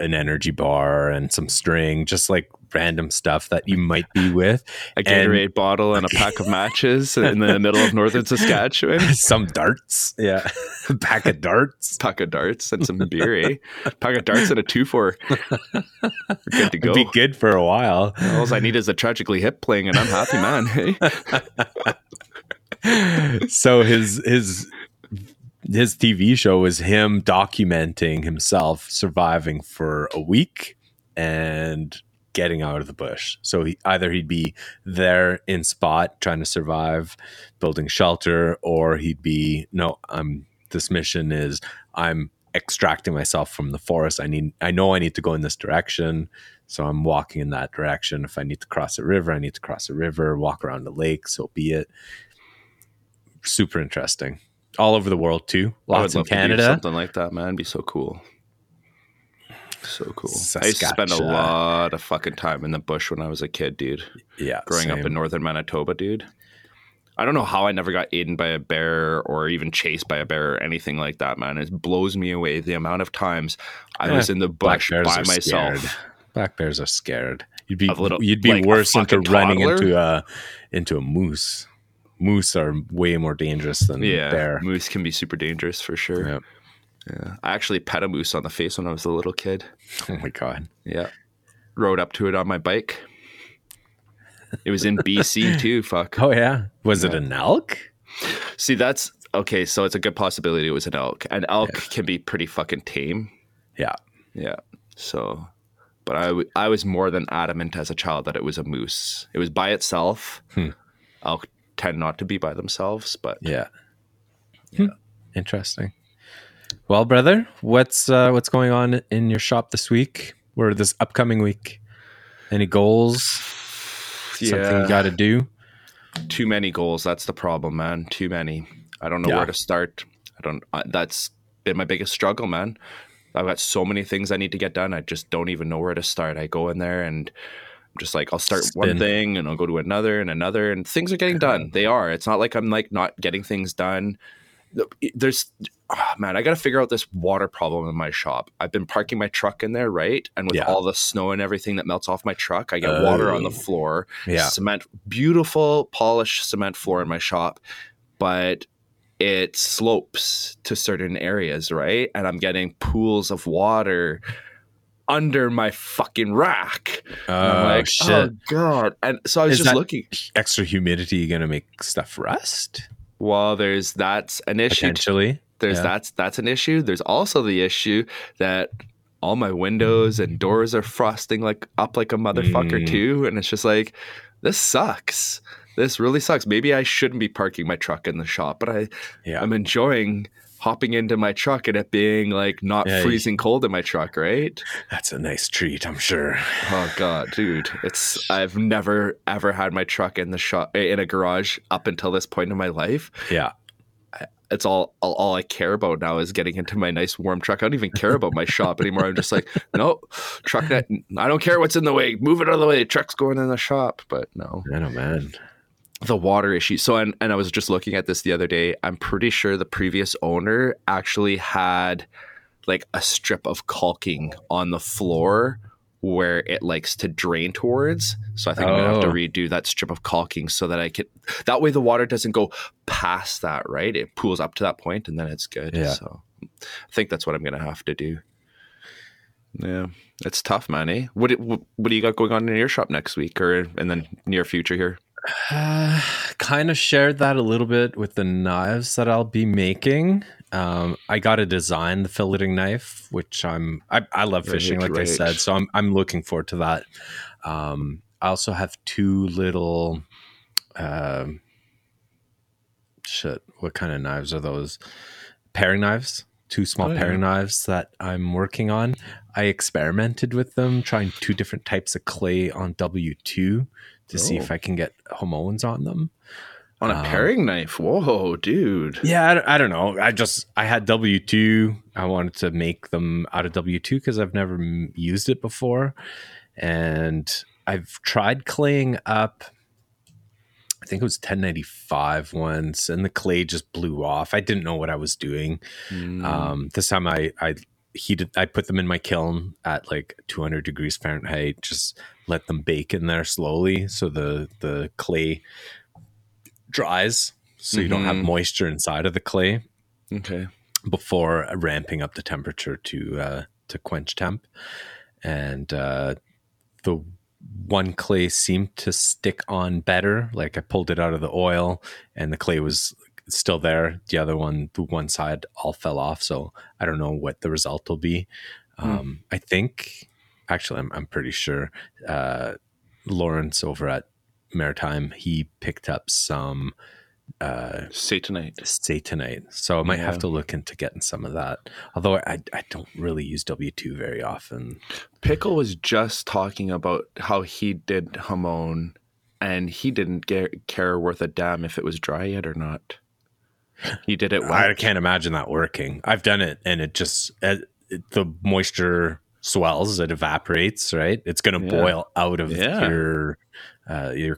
energy bar and some string, just random stuff that you might be with. A Gatorade bottle and a pack of matches in the middle of northern Saskatchewan. Some darts. Yeah. Pack of darts and some beer, eh? Pack of darts and a 2-4. We're good to go. It'd be good for a while. All I need is a Tragically Hip playing and I'm happy, man. Hey? So his TV show was him documenting himself surviving for a week and getting out of the bush. So he'd be there in spot trying to survive, building shelter, or he'd be, this mission is I'm extracting myself from the forest. I need to go in this direction. So I'm walking in that direction. If I need to cross a river, walk around the lake, so be it. Super interesting. All over the world too. Lots in Canada. To do something like that, man. It'd be so cool. So cool. I used to spend a lot of fucking time in the bush when I was a kid, dude. Yeah. Growing up in northern Manitoba, dude. I don't know how I never got eaten by a bear or even chased by a bear or anything like that, man. It blows me away the amount of times I was in the bush by myself. Scared. Black bears are scared. You'd be worse into running into a moose. Moose are way more dangerous than bear. Moose can be super dangerous for sure. Yep. Yeah, I actually pet a moose on the face when I was a little kid. Oh my God. Yeah. Rode up to it on my bike. It was in BC too, fuck. Oh yeah. Was it an elk? See, that's okay. So it's a good possibility it was an elk. And elk can be pretty fucking tame. Yeah. Yeah. So, but I was more than adamant as a child that it was a moose. It was by itself. Elk tend not to be by themselves, but yeah. Interesting. Well, brother, what's going on in your shop this week or this upcoming week? Any goals? Yeah. Something you got to do? Too many goals. That's the problem, man. Too many. I don't know where to start. That's been my biggest struggle, man. I've got so many things I need to get done. I just don't even know where to start. I go in there and I'm just like, I'll start one thing and I'll go to another and another, and things are getting done. They are. It's not like I'm like not getting things done. There's, oh man, I got to figure out this water problem in my shop. I've been parking my truck in there, right? And with all the snow and everything that melts off my truck, I get water on the floor. Yeah. Cement, beautiful polished cement floor in my shop, but it slopes to certain areas, right? And I'm getting pools of water under my fucking rack. I'm like, shit. Oh god! And so I was just looking. Extra humidity going to make stuff rust? Well, that's an issue. Potentially, that's an issue. There's also the issue that all my windows and doors are frosting up like a motherfucker too, and it's just like, this sucks. This really sucks. Maybe I shouldn't be parking my truck in the shop, but I'm enjoying hopping into my truck and it being like not freezing cold in my truck, right? That's a nice treat, I'm sure. Oh god, dude, I've never ever had my truck in the shop in a garage up until this point in my life. Yeah, it's all I care about now is getting into my nice warm truck. I don't even care about my shop anymore. I'm just like, nope, truck net. I don't care what's in the way. Move it out of the way. Truck's going in the shop. But no, I know, man. The water issue. So, and I was just looking at this the other day. I'm pretty sure the previous owner actually had like a strip of caulking on the floor where it likes to drain towards. So I think I'm going to have to redo that strip of caulking so that that way the water doesn't go past that, right? It pools up to that point and then it's good. Yeah. So I think that's what I'm going to have to do. Yeah. It's tough, man, eh? What do you got going on in your shop next week or in the near future here? Kind of shared that a little bit with the knives that I'll be making. I got to design the filleting knife, which I love fishing, like I said, so I'm looking forward to that. I also have two little what kind of knives are those? Paring knives. Two small paring knives that I'm working on. I experimented with them, trying two different types of clay on W2 to see if I can get homoins on them. On a paring knife? Whoa, dude. Yeah, I don't know. I had W2. I wanted to make them out of W2 because I've never used it before. And I've tried claying up, I think it was 1095 once, and the clay just blew off. I didn't know what I was doing. This time I put them in my kiln at like 200 degrees Fahrenheit, just let them bake in there slowly so the clay dries, so you don't have moisture inside of the clay. Okay. Before ramping up the temperature to quench temp. And the one clay seemed to stick on better. Like I pulled it out of the oil and the clay was still there. The other one, the one side all fell off. So I don't know what the result will be. I think actually I'm pretty sure Lawrence over at Maritime, he picked up some Satanite. So I might have to look into getting some of that. Although I don't really use W2 very often. Pickle was just talking about how he did hamon and he didn't care worth a damn if it was dry yet or not. He did it well. I can't imagine that working. I've done it and it just, the moisture swells, it evaporates, right? It's going to boil out of your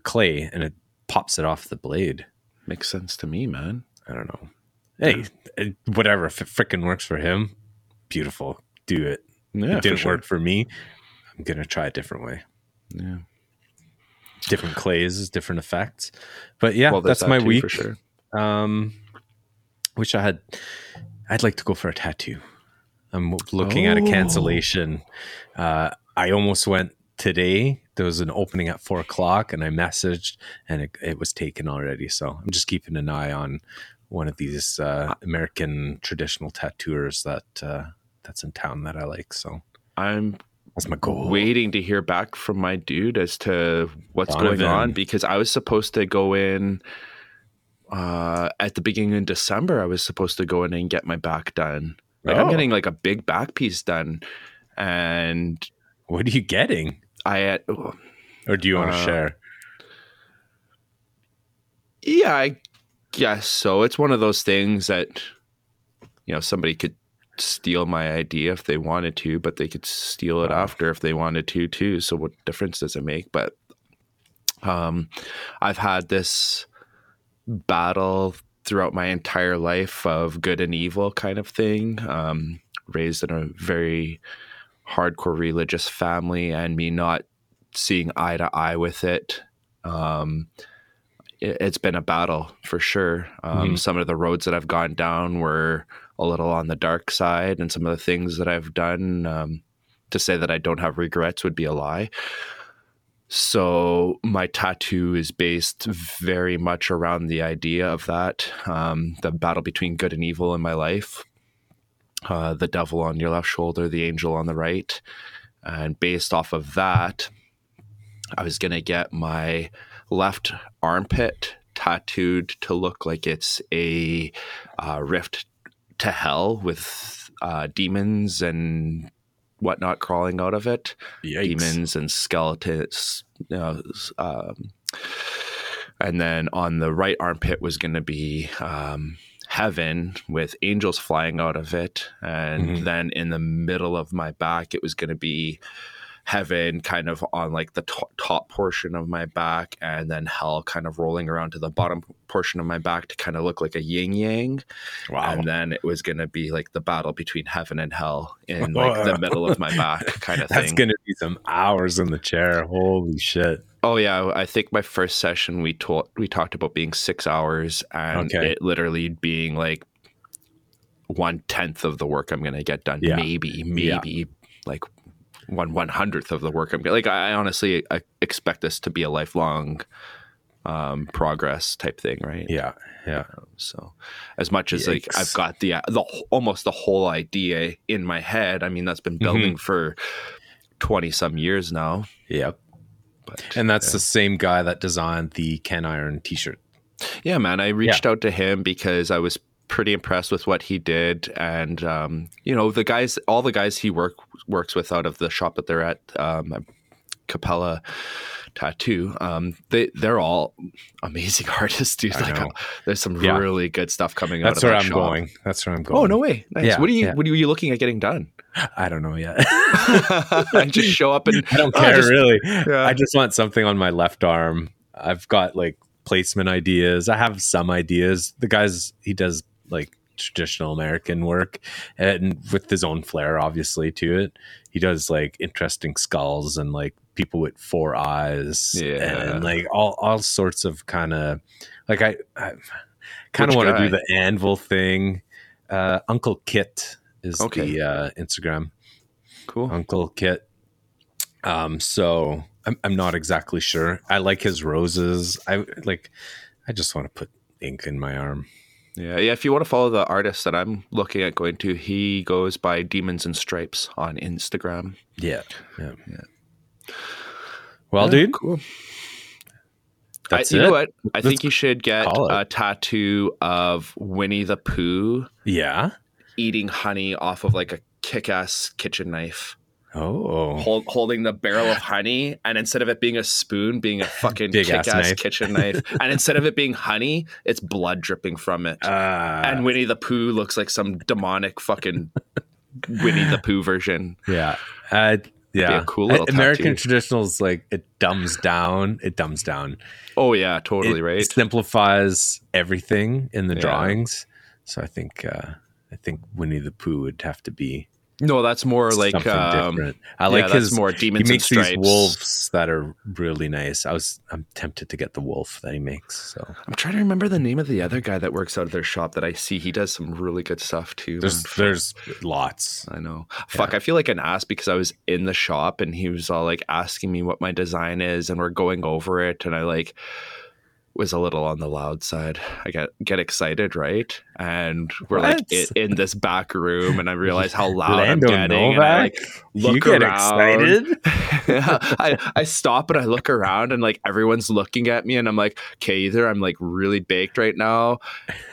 clay and it pops it off the blade. Makes sense to me, man. I don't know. Hey, whatever. If it frickin' works for him, beautiful. Do it. Yeah, it didn't work for me. I'm going to try a different way. Yeah. Different clays, different effects. But yeah, well, that's my week. For sure. Wish I'd like to go for a tattoo. I'm looking at a cancellation. I almost went today. There was an opening at 4:00 and I messaged and it was taken already. So I'm just keeping an eye on one of these American traditional tattooers that's in town that I like. So that's my goal. Waiting to hear back from my dude as to what's going on, because I was supposed to go in at the beginning of December. I was supposed to go in and get my back done. Like I'm getting like a big back piece done. And what are you getting? Or do you want to share? Yeah, I guess so. It's one of those things that you know, somebody could steal my idea if they wanted to, but they could steal it after if they wanted to too. So what difference does it make? But I've had this battle throughout my entire life of good and evil kind of thing. Raised in a very hardcore religious family and me not seeing eye to eye with it. It's been a battle for sure. Some of the roads that I've gone down were a little on the dark side, and some of the things that I've done, to say that I don't have regrets would be a lie. So my tattoo is based very much around the idea of that, the battle between good and evil in my life, the devil on your left shoulder, the angel on the right. And based off of that, I was going to get my left armpit tattooed to look like it's a rift to hell with demons and whatnot crawling out of it. Yikes. Demons and skeletons, you know, and then on the right armpit was going to be heaven with angels flying out of it, and then in the middle of my back it was going to be heaven kind of on like the top portion of my back, and then hell kind of rolling around to the bottom portion of my back to kind of look like a yin yang. Wow. And then it was going to be like the battle between heaven and hell in like the middle of my back kind of thing. That's going to be some hours in the chair. Holy shit. Oh yeah. I think my first session we talked about being 6 hours, and it literally being like 1/10 of the work I'm going to get done. Yeah. Maybe like 1/100th of the work I'm getting. Like I honestly I expect this to be a lifelong progress type thing, right? Yeah. So as much as like I've got the almost the whole idea in my head, I mean that's been building for 20 some years now. Yep. But, and that's the same guy that designed the Can Iron t-shirt. Yeah, man. I reached out to him because I was pretty impressed with what he did, and you know, the guys, all the guys he works with out of the shop that they're at, Capella Tattoo, they're all amazing artists, dude. Like, there's some really good stuff coming out of that shop. That's where I'm going. Oh, no way. Nice. Yeah, what are you looking at getting done? I don't know yet. I just show up and I don't care really. Yeah. I just want something on my left arm. I've got like placement ideas. I have some ideas. The guys, he does like traditional American work and with his own flair obviously to it. He does like interesting skulls and like people with four eyes and like all sorts of kind of like I kind of want to do the anvil thing. Uncle Kit is the Instagram. Cool. Uncle Kit. So I'm not exactly sure. I like his roses. I just want to put ink in my arm. Yeah. If you want to follow the artist that I'm looking at going to, he goes by Demons and Stripes on Instagram. Yeah. Well, dude. Cool. That's it. You know what? I think you should get a tattoo of Winnie the Pooh. Yeah. Eating honey off of like a kick-ass kitchen knife. Oh, holding the barrel of honey, and instead of it being a spoon, being a fucking kick-ass kitchen knife, and instead of it being honey, it's blood dripping from it. And Winnie the Pooh looks like some demonic fucking Winnie the Pooh version. Yeah, yeah. Cool. American traditionals, like it dumbs down. Oh yeah, totally right. It simplifies everything in the drawings. So I think Winnie the Pooh would have to be. No, that's more like different. I like his more Demons and Stripes. He makes these wolves that are really nice. I'm tempted to get the wolf that he makes. So I'm trying to remember the name of the other guy that works out of their shop that I see. He does some really good stuff too. There's lots. I know. Yeah. Fuck, I feel like an ass because I was in the shop and he was all like asking me what my design is, and we're going over it, and I like was a little on the loud side. I get excited, right? And we're like in this back room, and I realize how loud I'm getting. And I like look around. Excited? I stop and I look around, and like everyone's looking at me, and I'm like, okay, either I'm like really baked right now,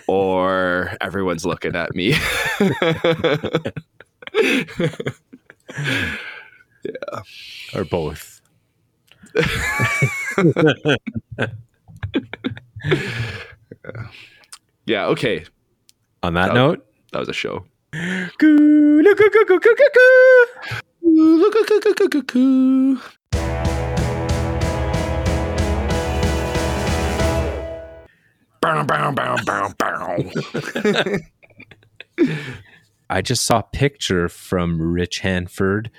or everyone's looking at me. Yeah, or both. Yeah. Okay. On that note, That was a show. I just saw a picture from Rich Hanford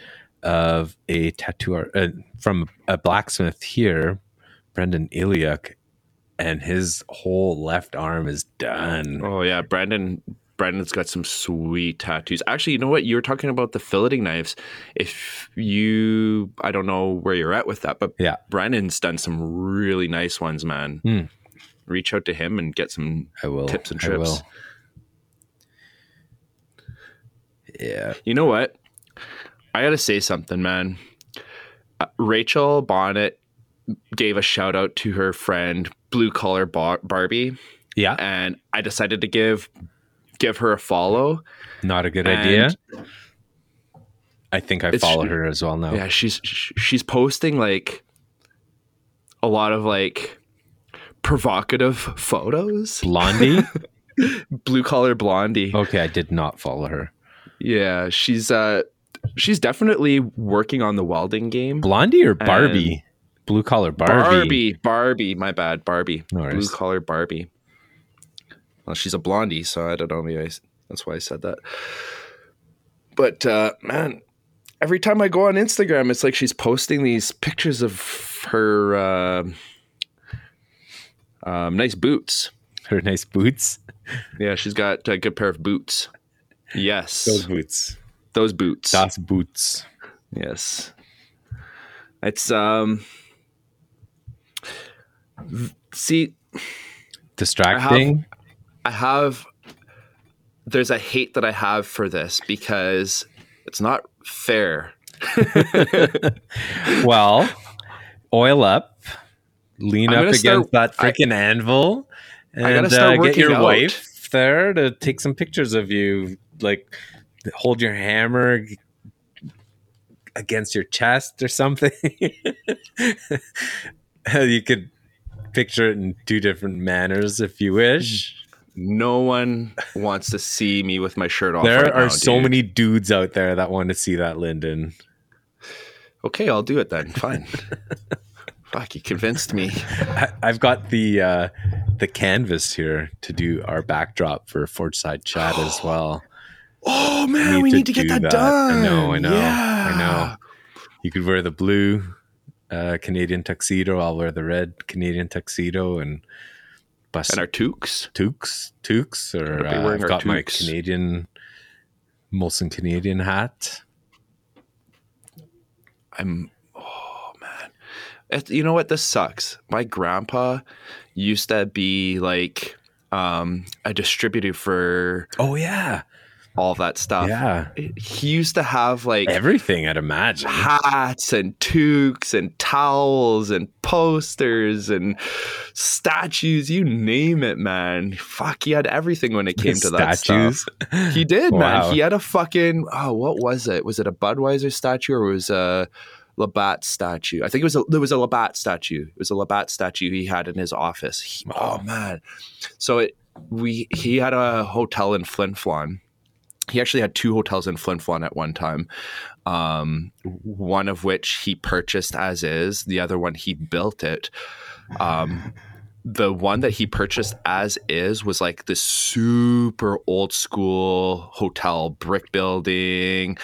of a tattoo art, from a blacksmith here, Brendan Iliuk, and his whole left arm is done. Oh yeah, Brandon's got some sweet tattoos. Actually, you know what? You were talking about the filleting knives. I don't know where you're at with that, but yeah, Brandon's done some really nice ones, man. Mm. Reach out to him and get some tips and trips. Yeah. You know what? I got to say something, man. Rachel Bonnet gave a shout out to her friend, Blue Collar Barbie. Yeah. And I decided to give her a follow. Not a good idea. I think I follow her as well now. Yeah, she's posting like a lot of like provocative photos. Blondie? Blue Collar Blondie. Okay, I did not follow her. Yeah, she's definitely working on the welding game. Blondie or Barbie? And Blue Collar Barbie. Barbie, my bad. Barbie. No, Blue Collar Barbie. Well, she's a blondie, so I don't know. Maybe that's why I said that. But man, every time I go on Instagram, it's like she's posting these pictures of her nice boots. Her nice boots? Yeah, she's got a good pair of boots. Yes. Those boots. Das Boots. Yes. It's distracting. There's a hate that I have for this because it's not fair. Well, oil up, lean up against that freaking anvil, and get your wife there to take some pictures of you. Like, hold your hammer against your chest or something. You could picture it in two different manners if you wish. No one wants to see me with my shirt off. There are so many dudes out there that want to see that, Lyndon. Okay, I'll do it then. Fine. Fuck, you convinced me. I've got the canvas here to do our backdrop for Forge Side Chat as well. Oh man, we need to get that done. I know. Yeah. I know. You could wear the blue Canadian tuxedo. I'll wear the red Canadian tuxedo and bust. And our toques? Toques. Or I've got my Molson Canadian hat. Oh man. You know what? This sucks. My grandpa used to be like a distributor for. Oh yeah. All that stuff. Yeah. He used to have like everything, I'd imagine. Hats and toques and towels and posters and statues. You name it, man. Fuck, he had everything when it came to that stuff. He did, wow. Man. He had a fucking, what was it? Was it a Budweiser statue or was a Labatt statue? I think there was a Labatt statue. It was a Labatt statue he had in his office. Man. So he had a hotel in Flin Flon. He actually had two hotels in Flin Flon at one time, one of which he purchased as is. The other one, he built it. The one that he purchased as is was like this super old school hotel, brick building.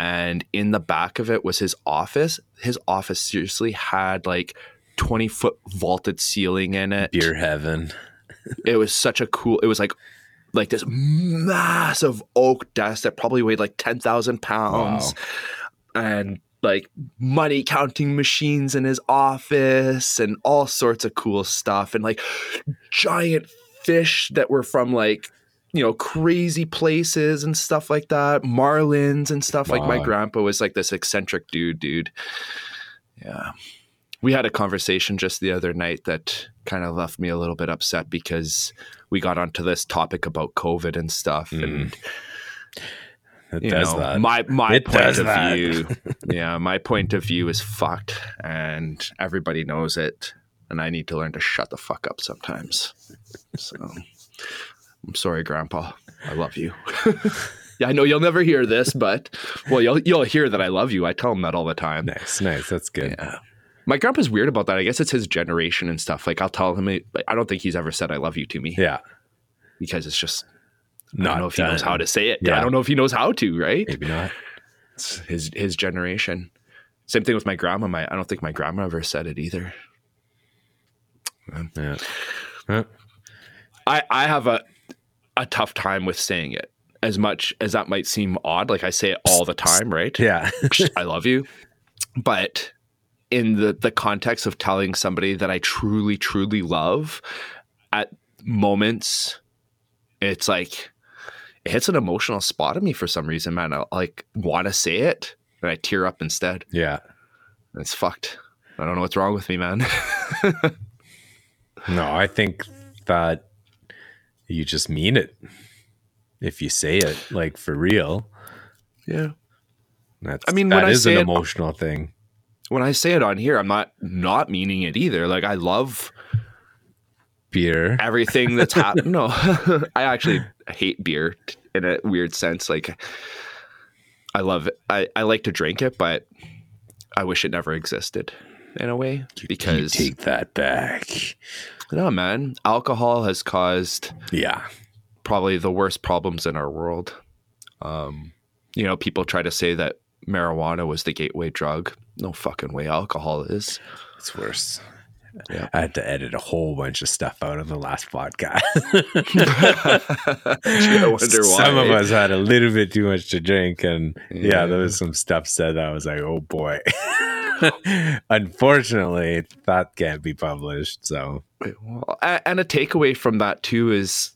And in the back of it was his office. His office seriously had like 20-foot vaulted ceiling in it. Beer heaven. It was such a cool – it was like this massive oak desk that probably weighed like 10,000 pounds. Wow. And like money counting machines in his office and all sorts of cool stuff. And like giant fish that were from like, crazy places and stuff like that. Marlins and stuff. Wow. Like my grandpa was like this eccentric dude. Yeah. We had a conversation just the other night that kind of left me a little bit upset because we got onto this topic about COVID and stuff. And my point of view. Yeah, my point of view is fucked and everybody knows it. And I need to learn to shut the fuck up sometimes. So I'm sorry, Grandpa. I love you. Yeah, I know you'll never hear this, but well, you'll hear that I love you. I tell him that all the time. Nice. That's good. Yeah. My grandpa's weird about that. I guess it's his generation and stuff. Like, I'll tell him, I don't think he's ever said I love you to me. Yeah. Because it's just, I don't know if he knows how to say it. Yeah. I don't know if he knows how to, right? Maybe not. It's his generation. Same thing with my grandma. I don't think my grandma ever said it either. Yeah. Huh. I have a tough time with saying it. As much as that might seem odd, like I say it all the time, right? Yeah. I love you. But in the context of telling somebody that I truly, truly love, at moments, it's like, it hits an emotional spot in me for some reason, man. I like want to say it, and I tear up instead. Yeah. And it's fucked. I don't know what's wrong with me, man. No, I think that you just mean it. If you say it, like, for real. Yeah. That's, I mean, that is an emotional thing. When I say it on here, I'm not meaning it either. Like, I love beer. Everything that's happened. No, I actually hate beer in a weird sense. Like, I love it. I like to drink it, but I wish it never existed in a way. Because you take that back. No, man. Alcohol has caused... Yeah. Probably the worst problems in our world. You know, people try to say that marijuana was the gateway drug. No fucking way. Alcohol is. It's worse. Yeah. I had to edit a whole bunch of stuff out on the last podcast. I wonder why. Some of us had a little bit too much to drink. And yeah, there was some stuff said that I was like, oh boy. Unfortunately, that can't be published. So, well, and a takeaway from that too is,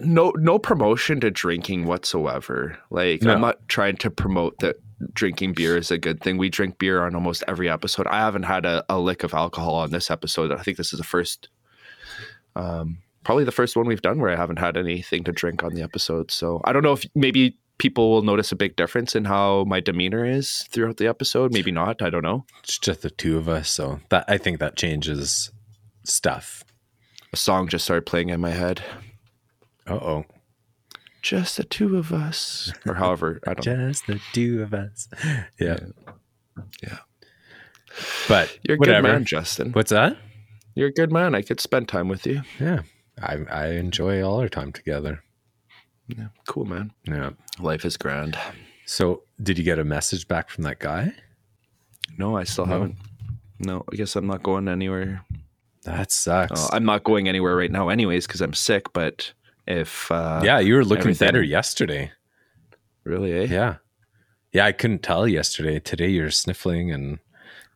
no promotion to drinking whatsoever. Like, no. I'm not trying to promote that drinking beer is a good thing. We drink beer on almost every episode. I haven't had a lick of alcohol on this episode. I think this is the first, probably the first one we've done where I haven't had anything to drink on the episode. So I don't know if maybe people will notice a big difference in how my demeanor is throughout the episode. Maybe not. I don't know. It's just the two of us. So that, I think that changes stuff. A song just started playing in my head. Uh-oh. Just the two of us. Or however, I don't know. Just the two of us. Yeah. Yeah. But you're a good man, Justin. What's that? You're a good man. I could spend time with you. Yeah. I enjoy all our time together. Yeah. Cool, man. Yeah. Life is grand. So did you get a message back from that guy? No, I still haven't. No, I guess I'm not going anywhere. That sucks. I'm not going anywhere right now anyways because I'm sick, but... If yeah, you were looking better yesterday. Really, eh? Yeah. Yeah, I couldn't tell yesterday. Today you're sniffling and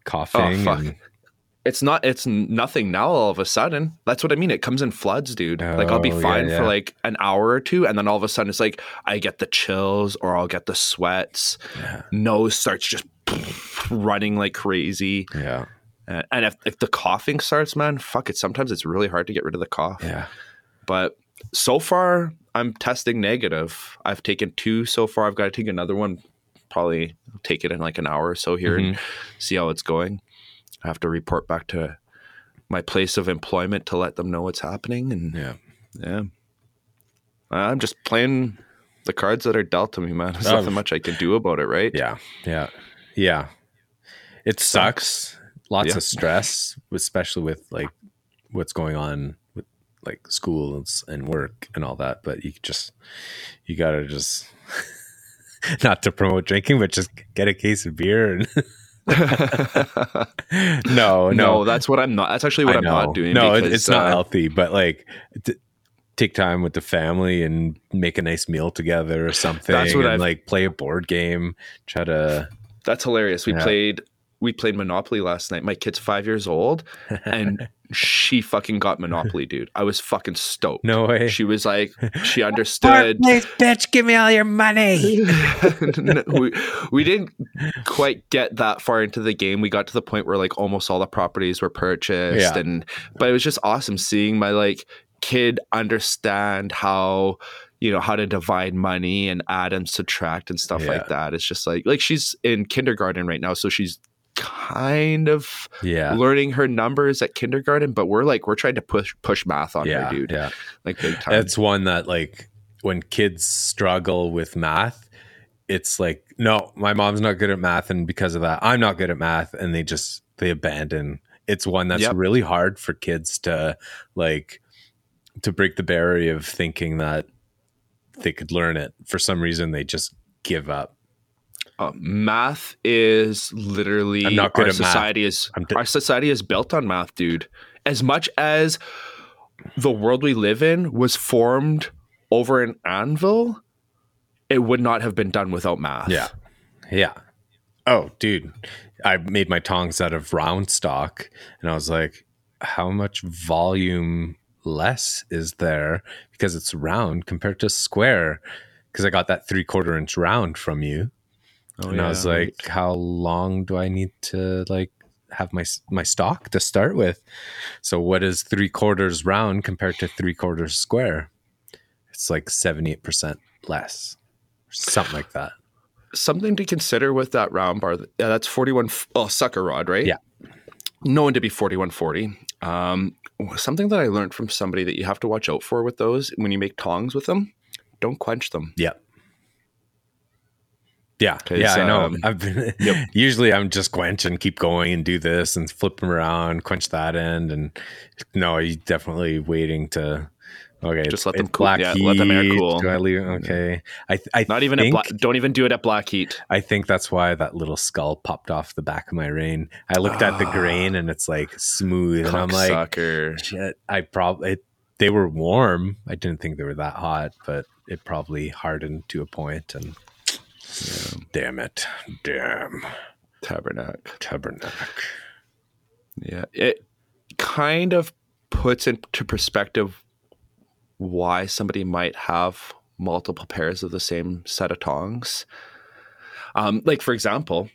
coughing. Oh, fuck. It's nothing now all of a sudden. That's what I mean. It comes in floods, dude. Oh, like, I'll be fine for like an hour or two, and then all of a sudden it's like I get the chills or I'll get the sweats. Yeah. Nose starts just running like crazy. Yeah. And if the coughing starts, man, fuck it. Sometimes it's really hard to get rid of the cough. Yeah. But so far, I'm testing negative. I've taken two so far. I've got to take another one, probably take it in like an hour or so here and see how it's going. I have to report back to my place of employment to let them know what's happening. And yeah. I'm just playing the cards that are dealt to me, man. There's nothing much I can do about it, right? Yeah. It sucks. Lots of stress, especially with like what's going on. Like schools and work and all that, but you gotta just not to promote drinking, but just get a case of beer. And no, that's what I'm not. That's actually what I'm not doing. No, because, it's not healthy, but like take time with the family and make a nice meal together or something. That's what like play a board game. Try to. That's hilarious. We played Monopoly last night. My kid's 5 years old and she fucking got Monopoly, dude. I was fucking stoked. No way. She was like, she understood. Please, bitch, give me all your money. we didn't quite get that far into the game. We got to the point where like almost all the properties were purchased. Yeah. But it was just awesome seeing my like kid understand how, you know, how to divide money and add and subtract and stuff like that. It's just like she's in kindergarten right now. So she's kind of learning her numbers at kindergarten, but we're trying to push math on her, dude. Yeah. Like big time. It's one that like when kids struggle with math, it's like, no, my mom's not good at math, and because of that, I'm not good at math, and they abandon. It's one that's really hard for kids to like to break the barrier of thinking that they could learn it. For some reason, they just give up. Math is literally our society is built on math, dude. As much as the world we live in was formed over an anvil, it would not have been done without math. Yeah. Oh, dude, I made my tongs out of round stock, and I was like, how much volume less is there because it's round compared to square? Because I got that 3/4 inch round from you. I was like, how long do I need to like have my stock to start with? So what is 3/4 round compared to 3/4 square? It's like 78% less, something like that. Something to consider with that round bar. That's 41. Oh, sucker rod, right? Yeah. Known to be 4140. Something that I learned from somebody that you have to watch out for with those when you make tongs with them, don't quench them. Yeah. Yeah, I know. Usually I'm just quench and keep going and do this and flip them around, quench that end. And no, you're definitely waiting to, okay. Just let them cool. Yeah, let them air cool. Do I leave? Okay. Don't even do it at black heat. I think that's why that little skull popped off the back of my rein. I looked at the grain and it's like smooth. And I'm like, sucker. Shit, they were warm. I didn't think they were that hot, but it probably hardened to a point and... Yeah. Damn. Tabernacle. Yeah. It kind of puts into perspective why somebody might have multiple pairs of the same set of tongs. Like, for example,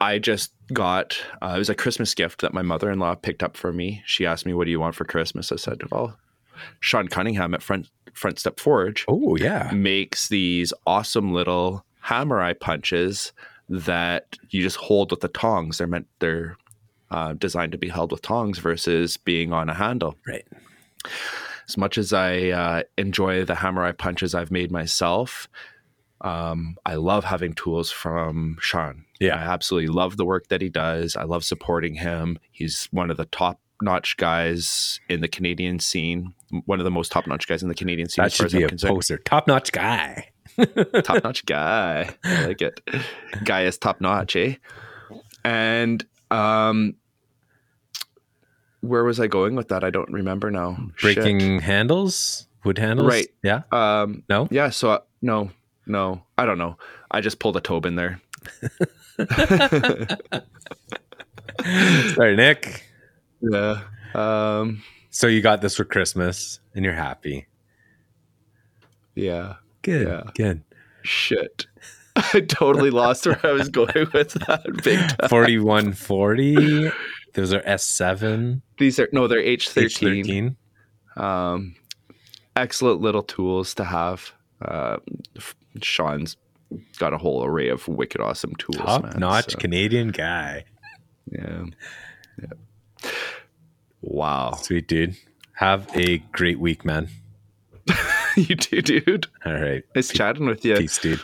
I just got, it was a Christmas gift that my mother-in-law picked up for me. She asked me, what do you want for Christmas? I said, well, Sean Cunningham at Front Step Forge. Oh, yeah. Makes these awesome little... hammer eye punches that you just hold with the tongs. They're designed to be held with tongs versus being on a handle. Right. As much as I enjoy the hammer eye punches I've made myself, I love having tools from Sean. Yeah, I absolutely love the work that he does. I love supporting him. He's one of the top-notch guys in the Canadian scene. One of the most top-notch guys in the Canadian scene. That should be a poster. Top-notch guy. Top-notch guy. I like it. Guy is top-notch, eh? And where was I going with that? I don't remember now. Breaking handles? Wood handles? Right. Yeah? No? Yeah, so no. I don't know. I just pulled a Tobe in there. Sorry, Nick. Yeah. So you got this for Christmas, and you're happy. Yeah. Good. Shit. I totally lost where I was going with that big time. 4140. Those are S7. They're H13. Excellent little tools to have. Sean's got a whole array of wicked awesome tools. Top-notch Canadian guy. Yeah. Wow. Sweet, dude. Have a great week, man. You too, dude. All right. Nice chatting with you. Peace, dude.